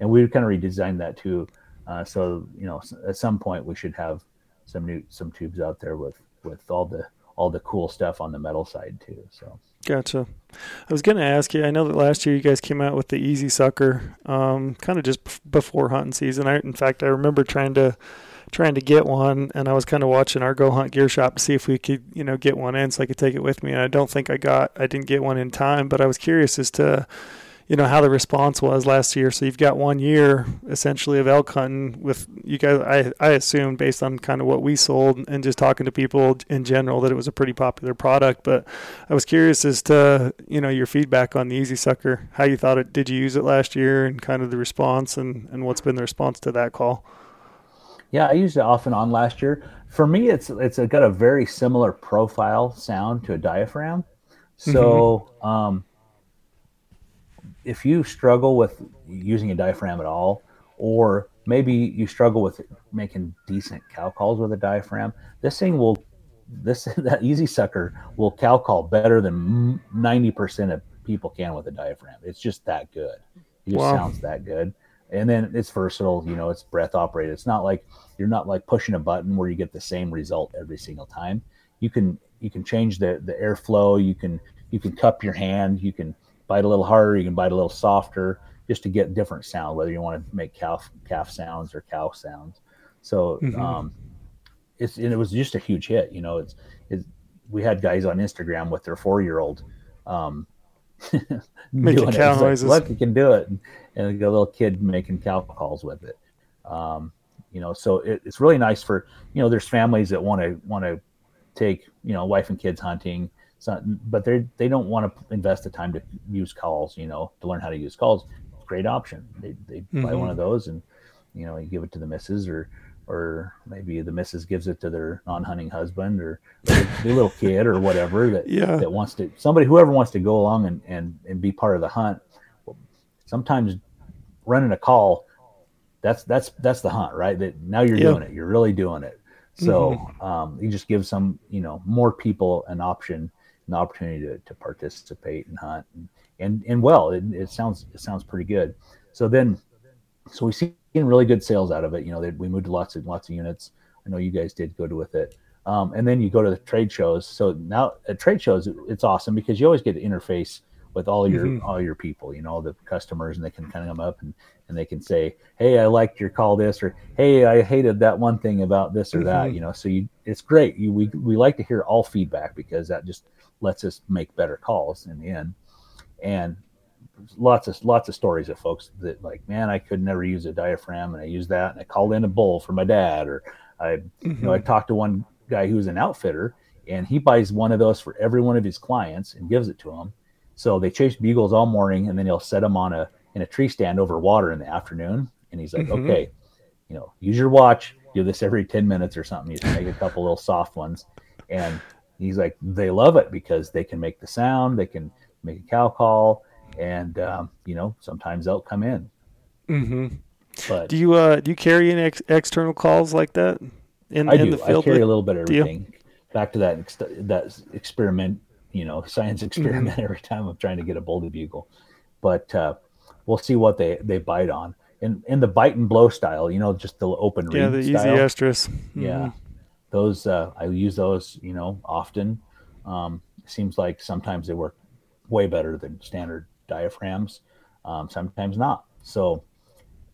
and we kind of redesigned that too. Uh, so you know, at some point we should have some new some tubes out there with with all the all the cool stuff on the metal side too. So gotcha. I was going to ask you. I know that last year you guys came out with the Easy Sucker, um, kind of just b- before hunting season. I, in fact, I remember trying to. trying to get one, and I was kind of watching our Go Hunt gear shop to see if we could, you know, get one in so I could take it with me. And I don't think I got, I didn't get one in time, but I was curious as to, you know, how the response was last year. So you've got one year essentially of elk hunting with you guys. I, I assume based on kind of what we sold and just talking to people in general that it was a pretty popular product, but I was curious as to, you know, your feedback on the Easy Sucker, how you thought it, did you use it last year and kind of the response and, and what's been the response to that call? Yeah, I used it off and on last year. For me, it's it's a, got a very similar profile sound to a diaphragm. So mm-hmm. um, if you struggle with using a diaphragm at all, or maybe you struggle with making decent cow calls with a diaphragm, this thing will, this that Easy Sucker will cow call better than ninety percent of people can with a diaphragm. It's just that good. It just wow. sounds that good. And then it's versatile, you know, it's breath operated. It's not like you're not like pushing a button where you get the same result every single time. You can you can change the, the airflow, you can you can cup your hand, you can bite a little harder, you can bite a little softer just to get different sound, whether you want to make calf calf sounds or cow sounds. So mm-hmm. um it's and it was just a huge hit, you know, it's it's we had guys on Instagram with their four year old um making cow it. noises. Like, look, you can do it, and, and a little kid making cow calls with it. Um, you know, so it, it's really nice for you know. There's families that want to want to take you know wife and kids hunting, but they they don't want to invest the time to use calls. You know, to learn how to use calls, great option. They they mm-hmm. buy one of those, and you know, you give it to the missus, or or maybe the missus gives it to their non-hunting husband, or, or the little kid, or whatever that yeah. that wants to somebody whoever wants to go along and, and, and be part of the hunt. Sometimes running a call, that's that's that's the hunt, right? That now you're yeah. doing it, you're really doing it. So mm-hmm. um, you just give some you know more people an option, an opportunity to, to participate and hunt, and and, and well, it, it sounds it sounds pretty good. So then, so we see. Getting really good sales out of it. You know, they, we moved to lots and lots of units. I know you guys did good with it. Um, and then you go to the trade shows. So now at trade shows, it, it's awesome because you always get to interface with all your mm-hmm. all your people, you know, the customers, and they can kind of come up and, and they can say, hey, I liked your call this, or hey, I hated that one thing about this or mm-hmm. that, you know. So you, it's great. You, we, we like to hear all feedback because that just lets us make better calls in the end. And lots of lots of stories of folks that like, man, I could never use a diaphragm, and I used that, and I called in a bull for my dad, or I mm-hmm. you know I talked to one guy who's an outfitter, and he buys one of those for every one of his clients and gives it to them. So they chase bugles all morning, and then he'll set them on a in a tree stand over water in the afternoon, and he's like, mm-hmm. okay, you know, use your watch, do this every ten minutes or something. You can make a couple little soft ones, and he's like, they love it because they can make the sound, they can make a cow call. And, um, you know, sometimes they'll come in. Mm-hmm. But do you, uh, do you carry any ex- external calls like that in, I do. in the field? I carry a little bit of everything. Back to that, ex- that experiment, you know, science experiment mm-hmm. every time I'm trying to get a bull to bugle, but, uh, we'll see what they, they bite on, and in the bite and blow style, you know, just the open reed. Yeah, the easy estrus. Mm-hmm. Yeah. Those, uh, I use those, you know, often. Um, seems like sometimes they work way better than standard diaphragms, um, sometimes not. So,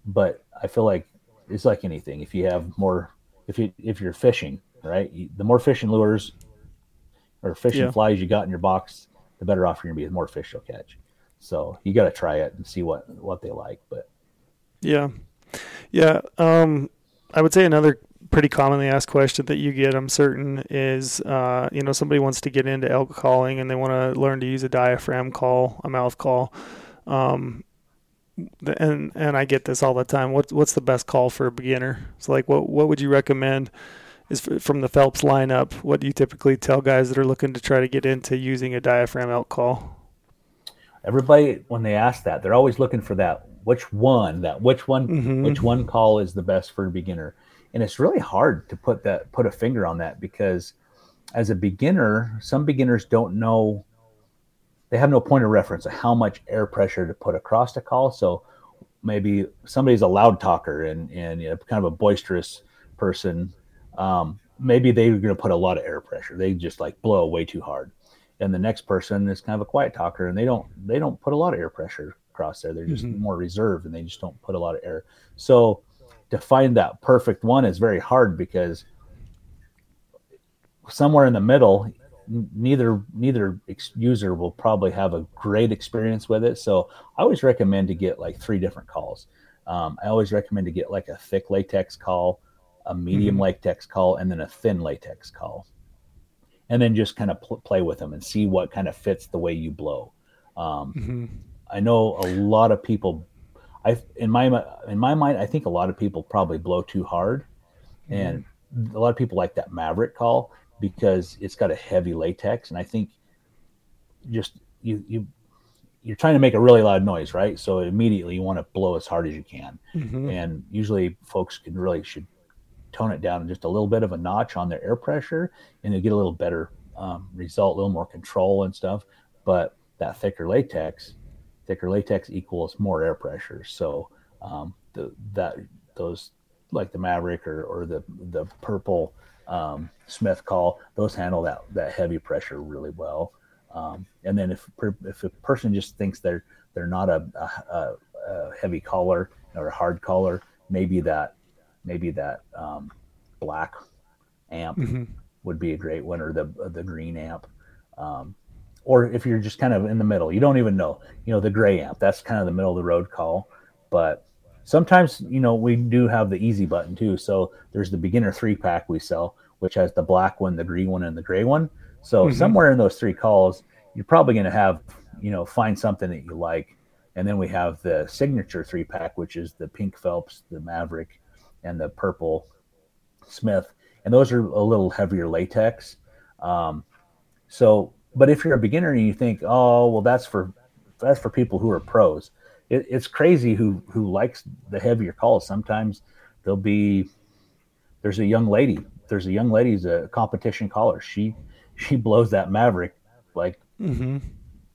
but I feel like it's like anything. If you have more, if you if you're fishing, right, you, the more fishing lures or fishing yeah. flies you got in your box, the better off you're gonna be. The more fish you'll catch. So you got to try it and see what what they like. But yeah, yeah. Um, I would say another pretty commonly asked question that you get, I'm certain, is, uh, you know, somebody wants to get into elk calling and they want to learn to use a diaphragm call, a mouth call. Um, and, and I get this all the time. What's, what's the best call for a beginner? So like, what, what would you recommend is f- from the Phelps lineup? What do you typically tell guys that are looking to try to get into using a diaphragm elk call? Everybody, when they ask that, they're always looking for that. Which one, that, which one, mm-hmm. which one call is the best for a beginner? And it's really hard to put that put a finger on that because as a beginner, some beginners don't know they have no point of reference of how much air pressure to put across the call. So maybe somebody's a loud talker and, and you know, kind of a boisterous person. Um, maybe they're going to put a lot of air pressure. They just like blow way too hard. And the next person is kind of a quiet talker, and they don't they don't put a lot of air pressure across there. They're just mm-hmm. more reserved, and they just don't put a lot of air. So to find that perfect one is very hard, because somewhere in the middle, neither neither user will probably have a great experience with it. So I always recommend to get like three different calls. Um, I always recommend to get like a thick latex call, a medium mm-hmm. latex call, and then a thin latex call. And then just kind of pl- play with them and see what kind of fits the way you blow. Um, mm-hmm. I know a lot of people, I in my in my mind, I think a lot of people probably blow too hard, and mm-hmm. a lot of people like that Maverick call because it's got a heavy latex. And I think just you you you're trying to make a really loud noise, right? So immediately you want to blow as hard as you can, mm-hmm. and usually folks can really should. tone it down just a little bit of a notch on their air pressure, and you'll get a little better um, result, a little more control and stuff. But that thicker latex, thicker latex equals more air pressure. So um, the, that those like the Maverick or, or the the purple um, Smith call, those handle that that heavy pressure really well. Um, and then if if a person just thinks they're they're not a, a, a heavy caller or a hard caller, maybe that. Maybe that um, black amp mm-hmm. would be a great one, or the the green amp, um, or if you're just kind of in the middle, you don't even know. You know, the gray amp, that's kind of the middle of the road call. But sometimes, you know, we do have the easy button too. So there's the beginner three pack we sell, which has the black one, the green one, and the gray one. So mm-hmm. somewhere in those three calls, you're probably going to have, you know, find something that you like. And then we have the signature three pack, which is the pink Phelps, the Maverick, and the purple Smith, and those are a little heavier latex. Um, so, but if you're a beginner and you think, oh, well, that's for that's for people who are pros. It, it's crazy who who likes the heavier calls. Sometimes there'll be there's a young lady. There's a young lady's a competition caller. She she blows that Maverick like mm-hmm.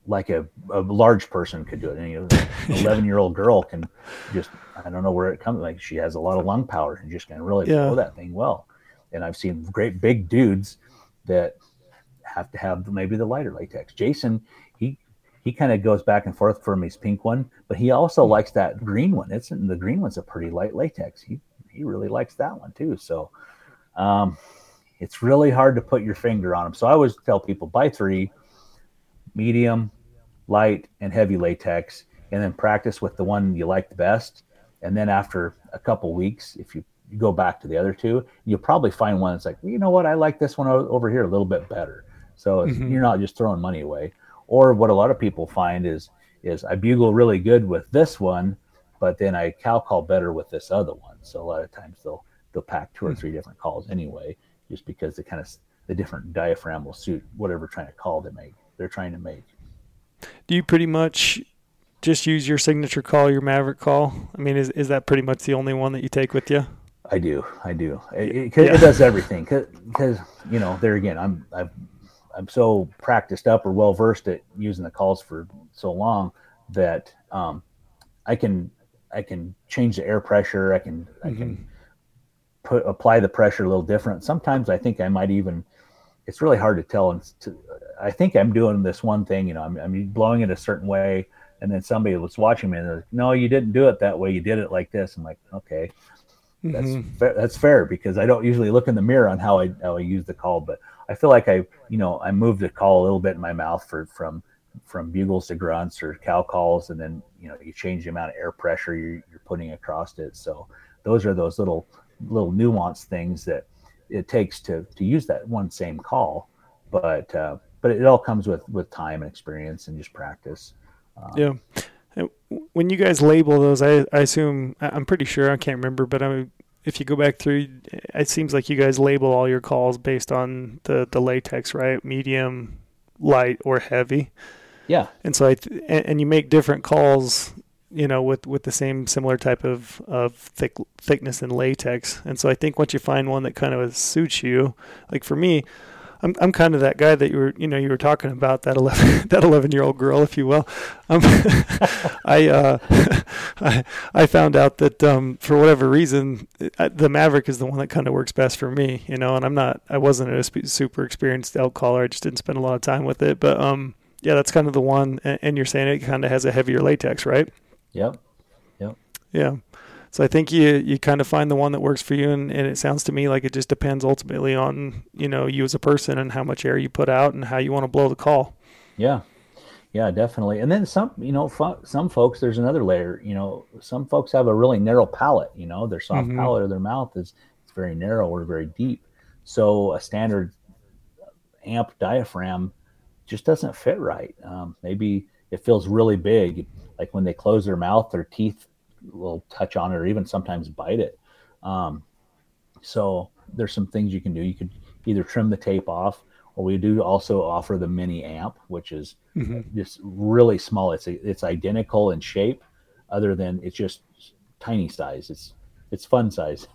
like a, a large person could do it. And, you know, an eleven-year-old girl can just, I don't know where it comes. Like, she has a lot of lung power and just can really yeah. blow that thing well. And I've seen great big dudes that have to have maybe the lighter latex. Jason, he he kind of goes back and forth from his pink one, but he also likes that green one. It's the green one's a pretty light latex. He he really likes that one too. So um, it's really hard to put your finger on them. So I always tell people, buy three, medium, light, and heavy latex, and then practice with the one you like the best. And then after a couple weeks, if you, you go back to the other two, you'll probably find one that's like, well, you know what, I like this one over here a little bit better. So it's, mm-hmm. you're not just throwing money away. Or what a lot of people find is, is I bugle really good with this one, but then I cow call better with this other one. So a lot of times they'll they'll pack two or three different calls anyway, just because the kind of the different diaphragm will suit whatever trying to call they make. They're trying to make. Do you pretty much just use your signature call, your Maverick call? I mean, is, is that pretty much the only one that you take with you? I do, I do. It, it, yeah. it does everything, because you know, there again, I'm I'm I'm so practiced up or well versed at using the calls for so long that um, I can I can change the air pressure. I can mm-hmm. I can put apply the pressure a little different. Sometimes I think I might even. It's really hard to tell. And to, I think I'm doing this one thing, you know, I'm, I'm blowing it a certain way. And then somebody was watching me and they're like, no, you didn't do it that way. You did it like this. I'm like, okay, that's mm-hmm. fair. That's fair, because I don't usually look in the mirror on how I, how I use the call, but I feel like I, you know, I moved the call a little bit in my mouth for, from, from bugles to grunts or cow calls. And then, you know, you change the amount of air pressure you're, you're putting across it. So those are those little, little nuanced things that it takes to, to use that one same call, but, uh, but it all comes with, with time and experience and just practice. Um, yeah. And when you guys label those, I, I assume, I'm pretty sure, I can't remember, but I, if you go back through, it seems like you guys label all your calls based on the, the latex, right? Medium, light, or heavy. Yeah. And so I, th- and, and you make different calls, you know, with, with the same similar type of, of thick thickness and latex. And so I think once you find one that kind of suits you, like for me, I'm I'm kind of that guy that you were you know you were talking about, that eleven that eleven year old girl, if you will. Um, I uh I I found out that um for whatever reason I, the Maverick is the one that kind of works best for me, you know. And I'm not I wasn't a sp- super experienced elk caller. I just didn't spend a lot of time with it, but um yeah, that's kind of the one. And, and you're saying it kind of has a heavier latex, right? Yep. Yep. Yeah. So I think you, you kind of find the one that works for you. And, and it sounds to me like it just depends ultimately on, you know, you as a person and how much air you put out and how you want to blow the call. Yeah. Yeah, definitely. And then some, you know, fo- some folks, there's another layer, you know, some folks have a really narrow palate, you know, their soft mm-hmm. palate or their mouth is it's very narrow or very deep. So a standard amp diaphragm just doesn't fit right. Um, maybe it feels really big. Like when they close their mouth, their teeth will touch on it or even sometimes bite it. Um, so there's some things you can do. You could either trim the tape off, or we do also offer the mini amp, which is mm-hmm. just really small. It's it's identical in shape, other than it's just tiny size. It's it's fun size.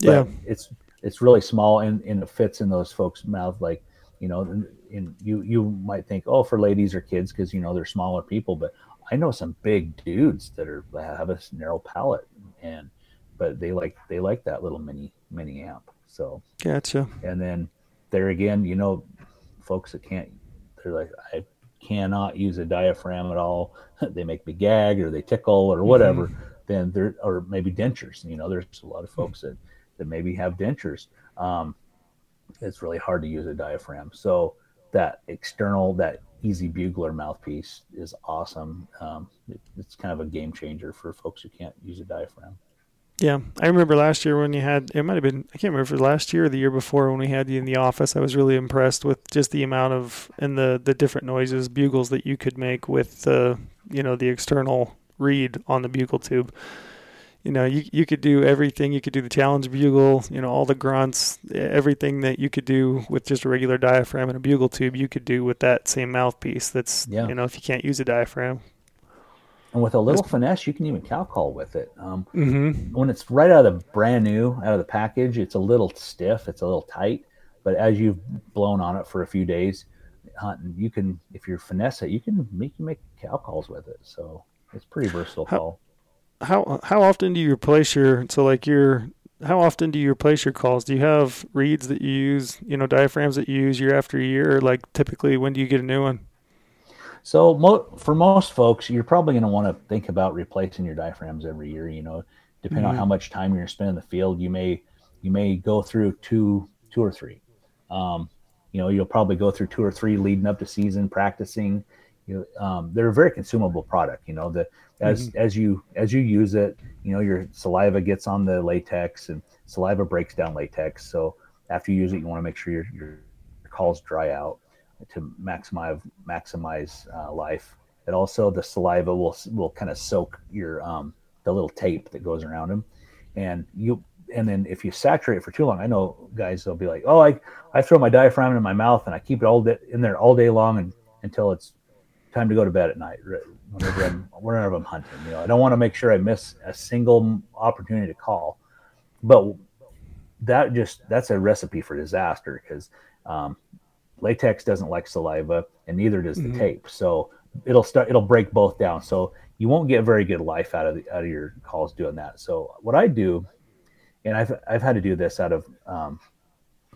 Yeah. It's it's really small and, and it fits in those folks' mouth. Like, you know, and you, you might think, oh, for ladies or kids, because, you know, they're smaller people, but I know some big dudes that are have a narrow palate, and but they like they like that little mini mini amp. So gotcha. And then there again, you know, folks that can't, they're like, I cannot use a diaphragm at all. They make me gag or they tickle or whatever. Mm-hmm. Then there, or maybe dentures. You know, there's a lot of folks mm-hmm. that, that maybe have dentures. Um, it's really hard to use a diaphragm. So that external that. Easy Bugler mouthpiece is awesome. Um, it, it's kind of a game changer for folks who can't use a diaphragm. Yeah. I remember last year when you had, it might've been, I can't remember if last year or the year before when we had you in the office, I was really impressed with just the amount of, and the, the different noises, bugles that you could make with the, uh, you know, the external reed on the bugle tube. You know, you, you could do everything. You could do the challenge bugle, you know, all the grunts, everything that you could do with just a regular diaphragm and a bugle tube, you could do with that same mouthpiece. That's, yeah. you know, if you can't use a diaphragm. And with a little that's... finesse, you can even cow call with it. Um, mm-hmm. When it's right out of the brand new, out of the package, it's a little stiff. It's a little tight. But as you've blown on it for a few days hunting, you can, if you're finesse it, you can make, you make cow calls with it. So it's pretty versatile How... call. How how often do you replace your so like your how often do you replace your calls? Do you have reeds that you use, you know, diaphragms that you use year after year? Or like typically, when do you get a new one? So mo- for most folks, you're probably going to want to think about replacing your diaphragms every year. You know, depending mm-hmm. on how much time you're spending in the field, you may you may go through two two or three. Um, you know, you'll probably go through two or three leading up to season practicing. You know, um, they're a very consumable product. You know, the as mm-hmm. as you as you use it, you know, your saliva gets on the latex, and saliva breaks down latex. So after you use it, you want to make sure your your, your calls dry out to maximize maximize uh, life. And also, the saliva will will kind of soak your um, the little tape that goes around them, and you. And then if you saturate it for too long, I know guys will be like, oh, I I throw my diaphragm in my mouth and I keep it all day, in there all day long and until it's time to go to bed at night whenever I'm, whenever I'm hunting. You know, I don't want to make sure I miss a single opportunity to call, but that just, that's a recipe for disaster because um, latex doesn't like saliva and neither does the mm-hmm. tape. So it'll start, it'll break both down. So you won't get very good life out of the, out of your calls doing that. So what I do, and I've, I've had to do this out of, um,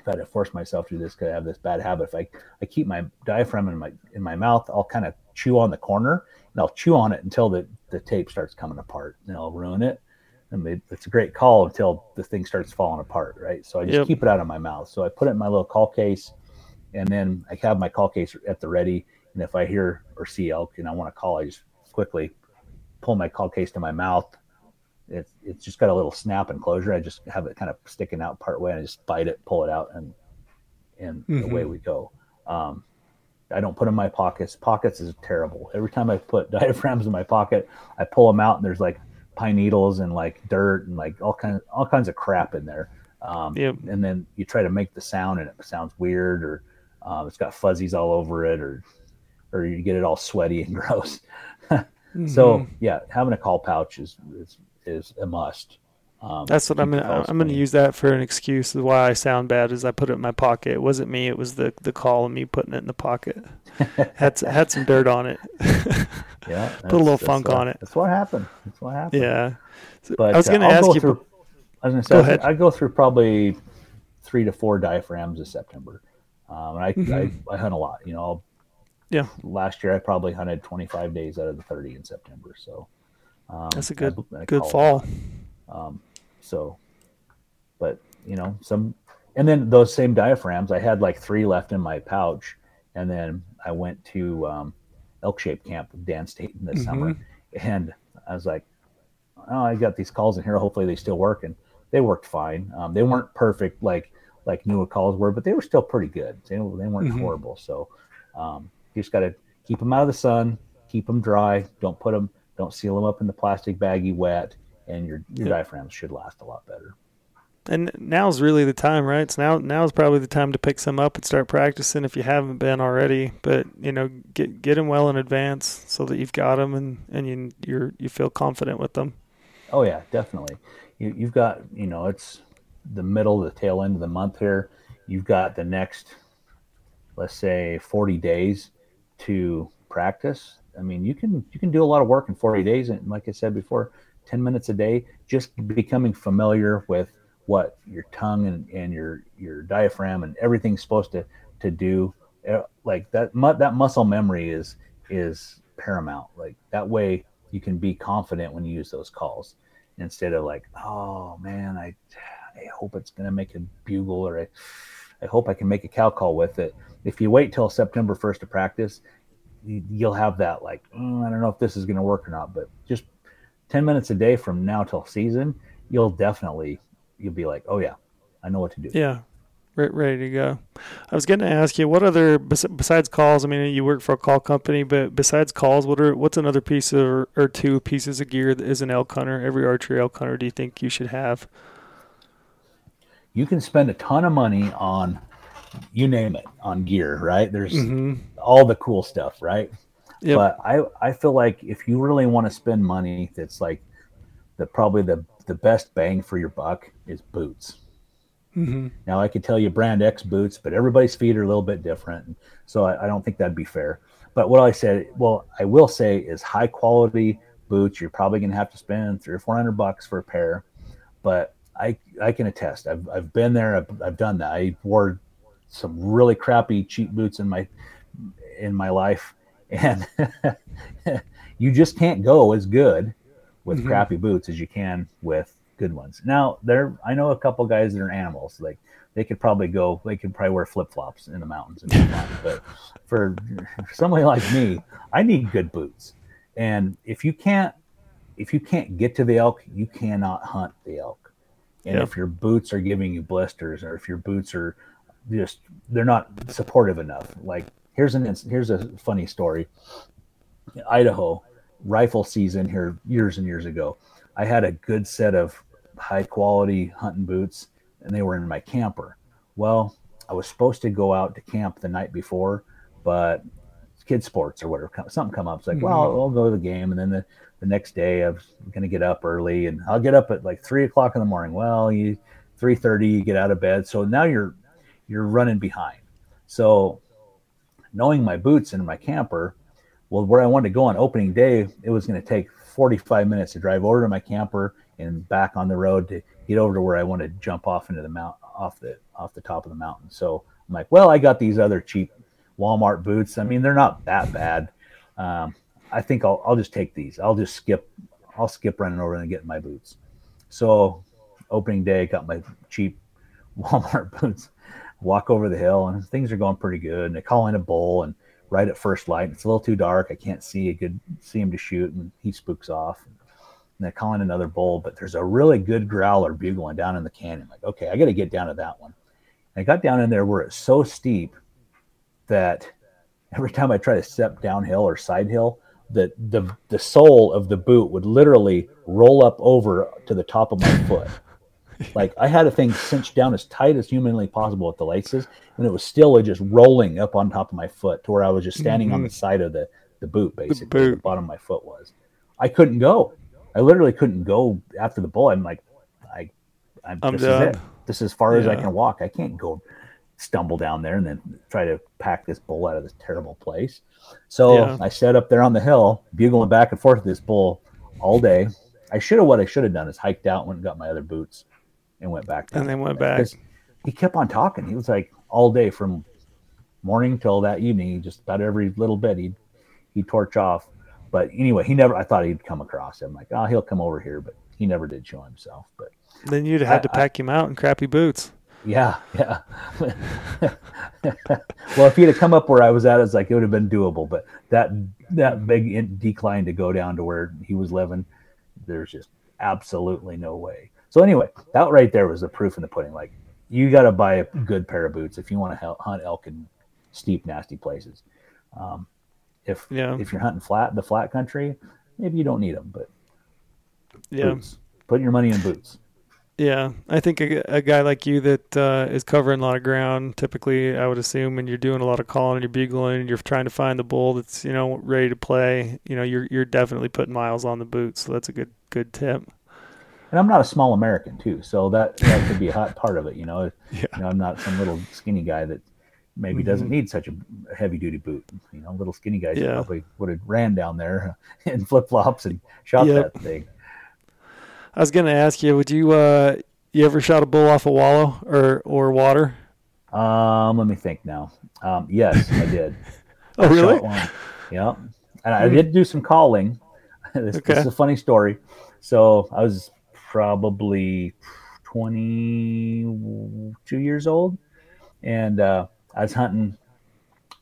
I've had to force myself to do this because I have this bad habit. If I, I keep my diaphragm in my, in my mouth, I'll kind of chew on the corner and I'll chew on it until the, the tape starts coming apart and I'll ruin it. And it, it's a great call until the thing starts falling apart. Right. So I just yep. keep it out of my mouth. So I put it in my little call case and then I have my call case at the ready. And if I hear or see elk and I want to call, I just quickly pull my call case to my mouth. It's, it's just got a little snap enclosure. I just have it kind of sticking out part way and I just bite it, pull it out and, and mm-hmm. away we go. Um, I don't put them in my pockets. Pockets is terrible. Every time I put diaphragms in my pocket, I pull them out and there's like pine needles and like dirt and like all kinds, all kinds of crap in there. Um, yep. And then you try to make the sound and it sounds weird or um, it's got fuzzies all over it or, or you get it all sweaty and gross. mm-hmm. So yeah, having a call pouch is, is, is a must. Um, That's what I'm gonna, I'm going to use that for an excuse of why I sound bad is I put it in my pocket. It wasn't me. It was the, the call of me putting it in the pocket. had had some dirt on it. Yeah, put a little funk what, on it. That's what happened. That's what happened. Yeah. So but I was going to uh, ask go you. Through, I was going to say go ahead. I go through probably three to four diaphragms this September. Um, and I, mm-hmm. I I hunt a lot. You know, I'll, yeah. Last year I probably hunted twenty-five days out of the thirty in September. So um, that's a good I, I good fall. Um, so, but you know, some, and then those same diaphragms, I had like three left in my pouch. And then I went to, um, elk shape camp with Dan Staten this mm-hmm. summer. And I was like, oh, I got these calls in here. Hopefully they still work. And they worked fine. Um, they weren't perfect. Like, like newer calls were, but they were still pretty good. They, they weren't mm-hmm. horrible. So, um, you just got to keep them out of the sun, keep them dry. Don't put them, don't seal them up in the plastic baggie wet. And your, your yeah. diaphragms should last a lot better. And now's really the time, right? So now now's probably the time to pick some up and start practicing if you haven't been already. But you know, get get them well in advance so that you've got them and, and you you're you feel confident with them. Oh yeah, definitely. You you've got you know it's the middle, the tail end of the month here. You've got the next, let's say, forty days to practice. I mean, you can you can do a lot of work in forty days, and like I said before. ten minutes a day, just becoming familiar with what your tongue and, and your, your diaphragm and everything's supposed to, to do like that. Mu- that muscle memory is, is paramount. Like that way you can be confident when you use those calls instead of like, oh man, I, I hope it's going to make a bugle or I, I hope I can make a cow call with it. If you wait till September first to practice, you'll have that like, mm, I don't know if this is going to work or not, but just ten minutes a day from now till season, you'll definitely, you'll be like, oh yeah, I know what to do. Yeah. Right. Ready to go. I was going to ask you what other, besides calls, I mean, you work for a call company, but besides calls, what are, what's another piece of, or, or two pieces of gear that is an elk hunter, every archery elk hunter, do you think you should have? You can spend a ton of money on, you name it, on gear, right? There's mm-hmm. all the cool stuff, right? Yep. But I, I feel like if you really want to spend money, that's like the probably the, the best bang for your buck is boots. Mm-hmm. Now, I could tell you brand X boots, but everybody's feet are a little bit different. So I, I don't think that'd be fair. But what I said, well, I will say is high quality boots. You're probably going to have to spend three or four hundred bucks for a pair. But I I can attest. I've I've been there. I've, I've done that. I wore some really crappy cheap boots in my in my life. And you just can't go as good with mm-hmm. crappy boots as you can with good ones. Now there, I know a couple guys that are animals. Like they could probably go, they could probably wear flip flops in the mountains. And whatnot, but for somebody like me, I need good boots. And if you can't, if you can't get to the elk, you cannot hunt the elk. And yep. if your boots are giving you blisters, or if your boots are just, they're not supportive enough. Like, Here's an here's a funny story. In Idaho, rifle season here years and years ago. I had a good set of high quality hunting boots, and they were in my camper. Well, I was supposed to go out to camp the night before, but kids sports or whatever, something come up. It's like, mm-hmm. well, I'll go to the game, and then the, the next day I'm going to get up early, and I'll get up at like three o'clock in the morning. Well, you three thirty, you get out of bed, so now you're you're running behind. So knowing my boots and my camper, well, where I wanted to go on opening day, it was going to take forty-five minutes to drive over to my camper and back on the road to get over to where I want to jump off into the mount, off the off the top of the mountain. So I'm like, well, I got these other cheap Walmart boots. I mean, they're not that bad. Um, I think I'll I'll just take these. I'll just skip. I'll skip running over and getting my boots. So opening day, I got my cheap Walmart boots. Walk over the hill and things are going pretty good. And they call in a bull and right at first light, it's a little too dark. I can't see a good, see him to shoot. And he spooks off and they call in another bull, but there's a really good growler bugling down in the canyon. Like, okay, I got to get down to that one. And I got down in there where it's so steep that every time I try to step downhill or side hill, that the, the sole of the boot would literally roll up over to the top of my foot. Like I had a thing cinched down as tight as humanly possible with the laces, and it was still just rolling up on top of my foot to where I was just standing mm-hmm. on the side of the, the boot, basically, the, boot. the bottom of my foot was. I couldn't go. I literally couldn't go after the bull. I'm like, I I'm, I'm this done. Is it. This is as far yeah. as I can walk. I can't go stumble down there and then try to pack this bull out of this terrible place. So yeah. I sat up there on the hill, bugling back and forth with this bull all day. I should have, what I should have done is hiked out, went and got my other boots and went back. And then went back. He kept on talking. He was like all day from morning till that evening, just about every little bit he'd, he'd torch off. But anyway, he never, I thought he'd come across him. Like, oh, he'll come over here, but he never did show himself. But then you'd have had I, to pack I, him out in crappy boots. Yeah, yeah. Well, if he'd have come up where I was at, it's like it would have been doable. But that that big in- decline to go down to where he was living, there's just absolutely no way. So anyway, that right there was the proof in the pudding. Like, you got to buy a good pair of boots if you want to hunt elk in steep, nasty places. Um, if yeah. if you're hunting flat, the flat country, maybe you don't need them. But yeah, boots. Put your money in boots. Yeah, I think a, a guy like you that uh, is covering a lot of ground, typically I would assume, and you're doing a lot of calling and you're bugling and you're trying to find the bull that's, you know, ready to play, you know, you're you're definitely putting miles on the boots. So that's a good good tip. And I'm not a small American too, so that, that could be a hot part of it, you know? Yeah. You know, I'm not some little skinny guy that maybe mm-hmm. doesn't need such a heavy duty boot. You know, little skinny guys yeah. probably would have ran down there in flip flops and shot yep. that thing. I was going to ask you, would you uh, you ever shot a bull off a wallow or, or water? Um, let me think now. Um, yes, I did. oh, I really? Shot one. Yeah. And I did do some calling. this, okay. this is a funny story. So I was probably twenty-two years old, and uh, I was hunting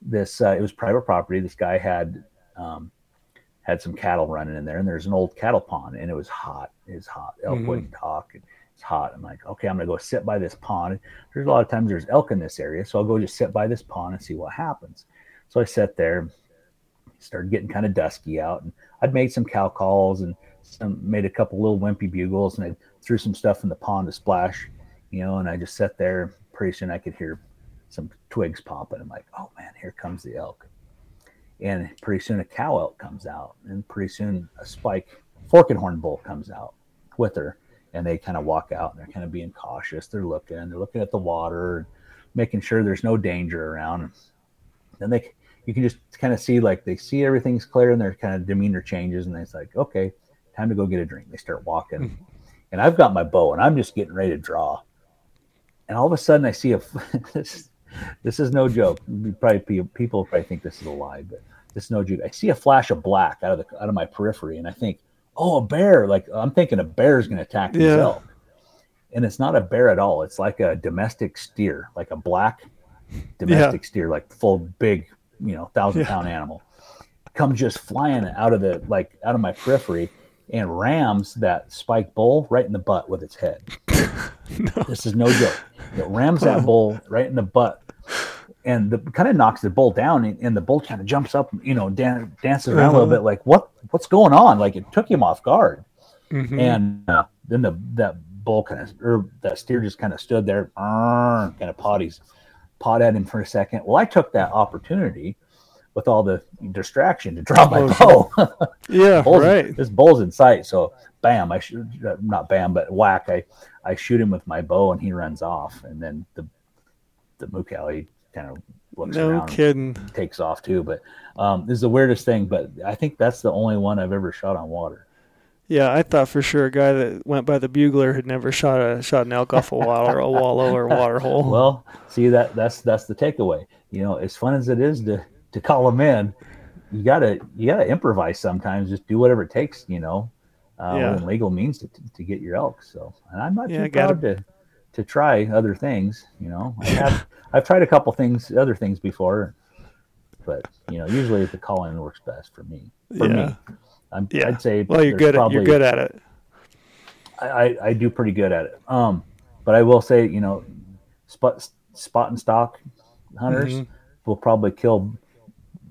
this. Uh, it was private property. This guy had um, had some cattle running in there, and there's an old cattle pond, and it was hot. It's hot. Elk mm-hmm. wouldn't talk. It's hot. I'm like, okay, I'm going to go sit by this pond. There's a lot of times there's elk in this area, so I'll go just sit by this pond and see what happens. So I sat there. Started getting kind of dusky out, and I'd made some cow calls and some, made a couple little wimpy bugles, and I threw some stuff in the pond to splash, you know, and I just sat there. Pretty soon I could hear some twigs popping. I'm like, oh, man, here comes the elk. And pretty soon a cow elk comes out, and pretty soon a spike forked horn bull comes out with her, and they kind of walk out, and they're kind of being cautious. They're looking, they're looking at the water, making sure there's no danger around. Then they, you can just kind of see, like, they see everything's clear, and their kind of demeanor changes, and it's like, okay, time to go get a drink. They start walking, mm-hmm. and I've got my bow, and I'm just getting ready to draw. And all of a sudden, I see a this. This is no joke. Probably people probably think this is a lie, but this is no joke. I see a flash of black out of the out of my periphery, and I think, oh, a bear! Like, I'm thinking a bear is going to attack this yeah. elk, and it's not a bear at all. It's like a domestic steer, like a black domestic yeah. steer, like full big, you know, thousand yeah. pound animal, comes just flying out of the like out of my periphery and rams that spike bull right in the butt with its head. no. This is no joke. It rams that bull right in the butt, and the kind of knocks the bull down, and, and the bull kind of jumps up, you know, dan- dances around uh-huh. a little bit, like what what's going on? Like, it took him off guard, mm-hmm. and uh, then the that bull kind of or that steer just kind of stood there, uh, kind of potties, pot at him for a second. Well, I took that opportunity with all the distraction to drop my bow. yeah, bull's, right. This bull's in sight, so bam! I shoot, not bam, but whack! I I shoot him with my bow, and he runs off, and then the the Mukali kind of looks no around kidding. And takes off too. But um, this is the weirdest thing, but I think that's the only one I've ever shot on water. Yeah, I thought for sure a guy that went by the bugler had never shot a shot an elk off a wallow, a wallow or water hole. Well, see, that that's that's the takeaway. You know, as fun as it is to to call them in, you gotta you gotta improvise sometimes. Just do whatever it takes, you know. Uh, yeah. Within legal means to, to, to get your elk. So, and I'm not yeah, too proud to, to try other things, you know. I have, I've tried a couple things, other things before, but, you know, usually the call-in works best for me. For yeah. me. I'm, yeah. I'd say... Well, you're good, probably, at, you're good at it. I, I, I do pretty good at it. Um, But I will say, you know, spot, spot and stock hunters mm-hmm. will probably kill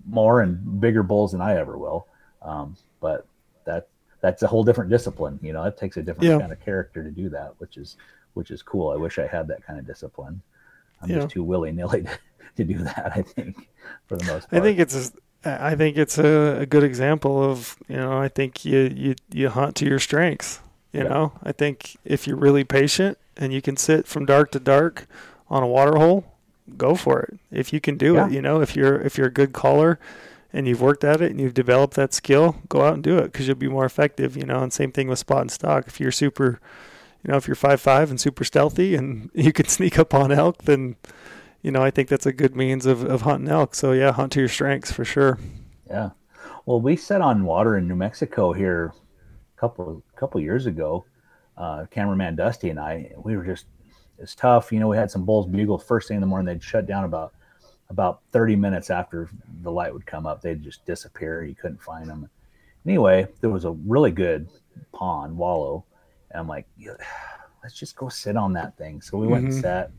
more and bigger bulls than I ever will. Um, But that... That's a whole different discipline, you know. It takes a different yeah. kind of character to do that, which is which is cool. I wish I had that kind of discipline. I'm yeah. just too willy-nilly to, to do that, I think, for the most part. I think it's a, I think it's a, a good example of, you know, I think you, you, you hunt to your strengths. You yeah. know, I think if you're really patient and you can sit from dark to dark on a water hole, go for it. If you can do yeah. it, you know, if you're if you're a good caller and you've worked at it and you've developed that skill, go out and do it because you'll be more effective, you know, and same thing with spot and stock. If you're super, you know, if you're five five and super stealthy and you can sneak up on elk, then, you know, I think that's a good means of, of hunting elk. So, yeah, hunt to your strengths for sure. Yeah. Well, we set on water in New Mexico here a couple, couple years ago. Uh, cameraman Dusty and I, we were just, it's tough. You know, we had some bulls bugle first thing in the morning. They'd shut down about about thirty minutes after the light would come up. They'd just disappear. You couldn't find them. Anyway, there was a really good pond, wallow. And I'm like, yeah, let's just go sit on that thing. So we mm-hmm. went and sat.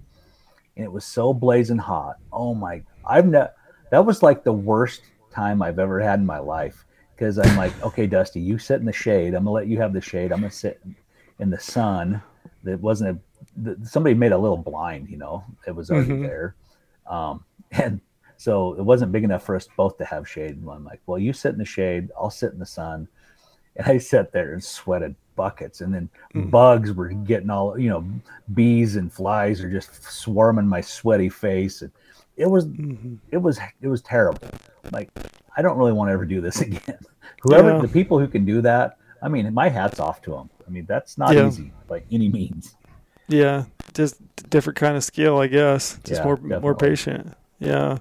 And it was so blazing hot. Oh, my. I've ne- That was like the worst time I've ever had in my life. Because I'm like, okay, Dusty, you sit in the shade. I'm going to let you have the shade. I'm going to sit in the sun. That wasn't a somebody made a little blind, you know, it was already mm-hmm. there. Um, and so it wasn't big enough for us both to have shade. And I'm like, well, you sit in the shade, I'll sit in the sun. And I sat there and sweated buckets. And then mm. bugs were getting all, you know, bees and flies are just swarming my sweaty face. And it was, mm-hmm. it was, it was terrible. Like, I don't really want to ever do this again. Whoever, yeah. the people who can do that, I mean, my hat's off to them. I mean, that's not yeah. easy by any means. Yeah, just different kind of skill, I guess. Just yeah, more definitely. more patient. Yeah.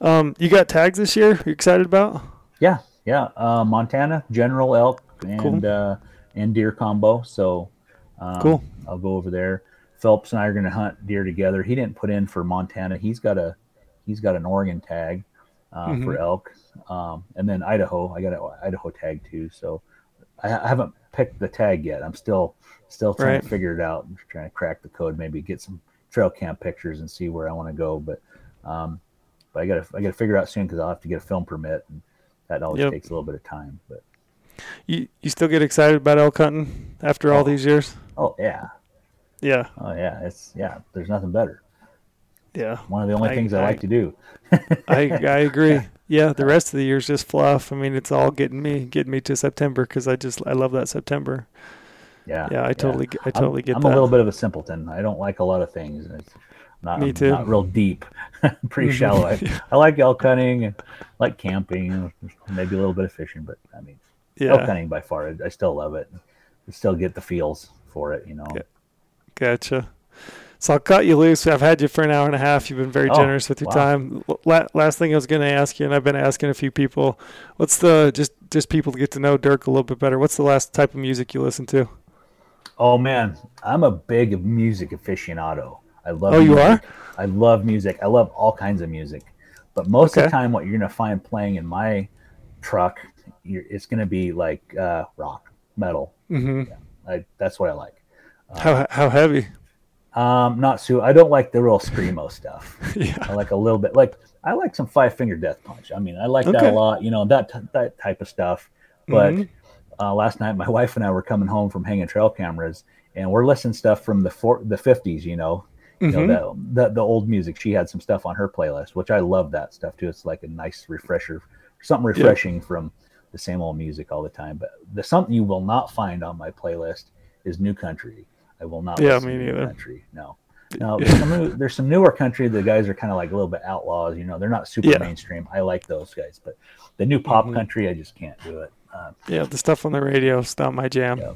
Um, you got tags this year? You excited about? Yeah, yeah. Uh, Montana, General Elk, and cool. uh, and deer combo. So um, cool. I'll go over there. Phelps and I are going to hunt deer together. He didn't put in for Montana. He's got a he's got an Oregon tag uh, mm-hmm. for elk, um, and then Idaho. I got an Idaho tag too. So I, I haven't picked the tag yet. I'm still. Still trying right. to figure it out. I'm trying to crack the code, maybe get some trail cam pictures and see where I want to go. But, um, but I gotta I gotta figure out soon because I'll have to get a film permit, and that always yep. takes a little bit of time. But you you still get excited about elk hunting after oh. all these years? Oh yeah, yeah. Oh yeah, it's yeah. There's nothing better. Yeah, one of the only I, things I, I like to do. I I agree. Yeah. yeah, the rest of the year's just fluff. I mean, it's all getting me getting me to September because I just I love that September. Yeah, yeah, I totally, yeah. I totally I'm, get I'm that. I'm a little bit of a simpleton. I don't like a lot of things. It's not, Me too. Not real deep, pretty shallow. I, I like elk hunting, and like camping, maybe a little bit of fishing. But I mean, yeah. elk hunting by far, I still love it. I still get the feels for it, you know. Gotcha. So I'll cut you loose. I've had you for an hour and a half. You've been very oh, generous with your wow. time. La- last thing I was going to ask you, and I've been asking a few people, what's the just just people to get to know Dirk a little bit better? What's the last type of music you listen to? Oh man, I'm a big music aficionado. I love Oh, music. You are? I love music. I love all kinds of music. But most okay. of the time what you're going to find playing in my truck, you're, it's going to be like uh, rock, metal. Mm-hmm. Yeah, I, that's what I like. Um, how how heavy? Um not so I don't like the real screamo stuff. yeah. I like a little bit like I like some Five Finger Death Punch. I mean, I like okay. that a lot, you know, that t- that type of stuff. But mm-hmm. Uh, last night, my wife and I were coming home from hanging trail cameras, and we're listening stuff from the four, the fifties, you know, mm-hmm. you know the, the the old music. She had some stuff on her playlist, which I love that stuff too. It's like a nice refresher, something refreshing yeah. from the same old music all the time. But the something you will not find on my playlist is new country. I will not. Yeah, listen me neither. To new country. No, no. There's some, new, there's some newer country. The guys are kind of like a little bit outlaws, you know. They're not super yeah. mainstream. I like those guys, but the new pop mm-hmm. country, I just can't do it. Uh, yeah, the stuff on the radio is not my jam. Yeah,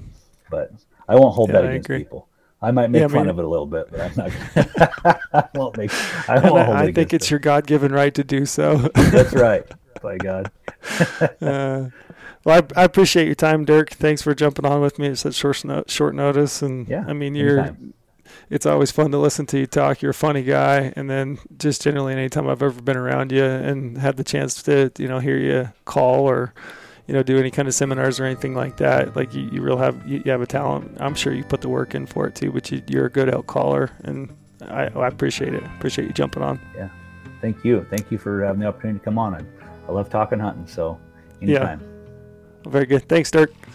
but I won't hold yeah, that I against agree. People. I might make yeah, fun I mean, of it a little bit, but I'm not. I won't make. I won't I, hold I it think it's it. Your God-given right to do so. That's right. By God. uh, well, I, I appreciate your time, Dirk. Thanks for jumping on with me at such short, no, short notice, and yeah, I mean, you're. Anytime. It's always fun to listen to you talk. You're a funny guy. And then just generally anytime I've ever been around you and had the chance to, you know, hear you call or, you know, do any kind of seminars or anything like that, like you, you real have, you, you have a talent. I'm sure you put the work in for it too, but you, you're a good elk caller, and I, I appreciate it. Appreciate you jumping on. Yeah. Thank you. Thank you for having the opportunity to come on. I, I love talking hunting. So anytime. Yeah. Very good. Thanks, Dirk.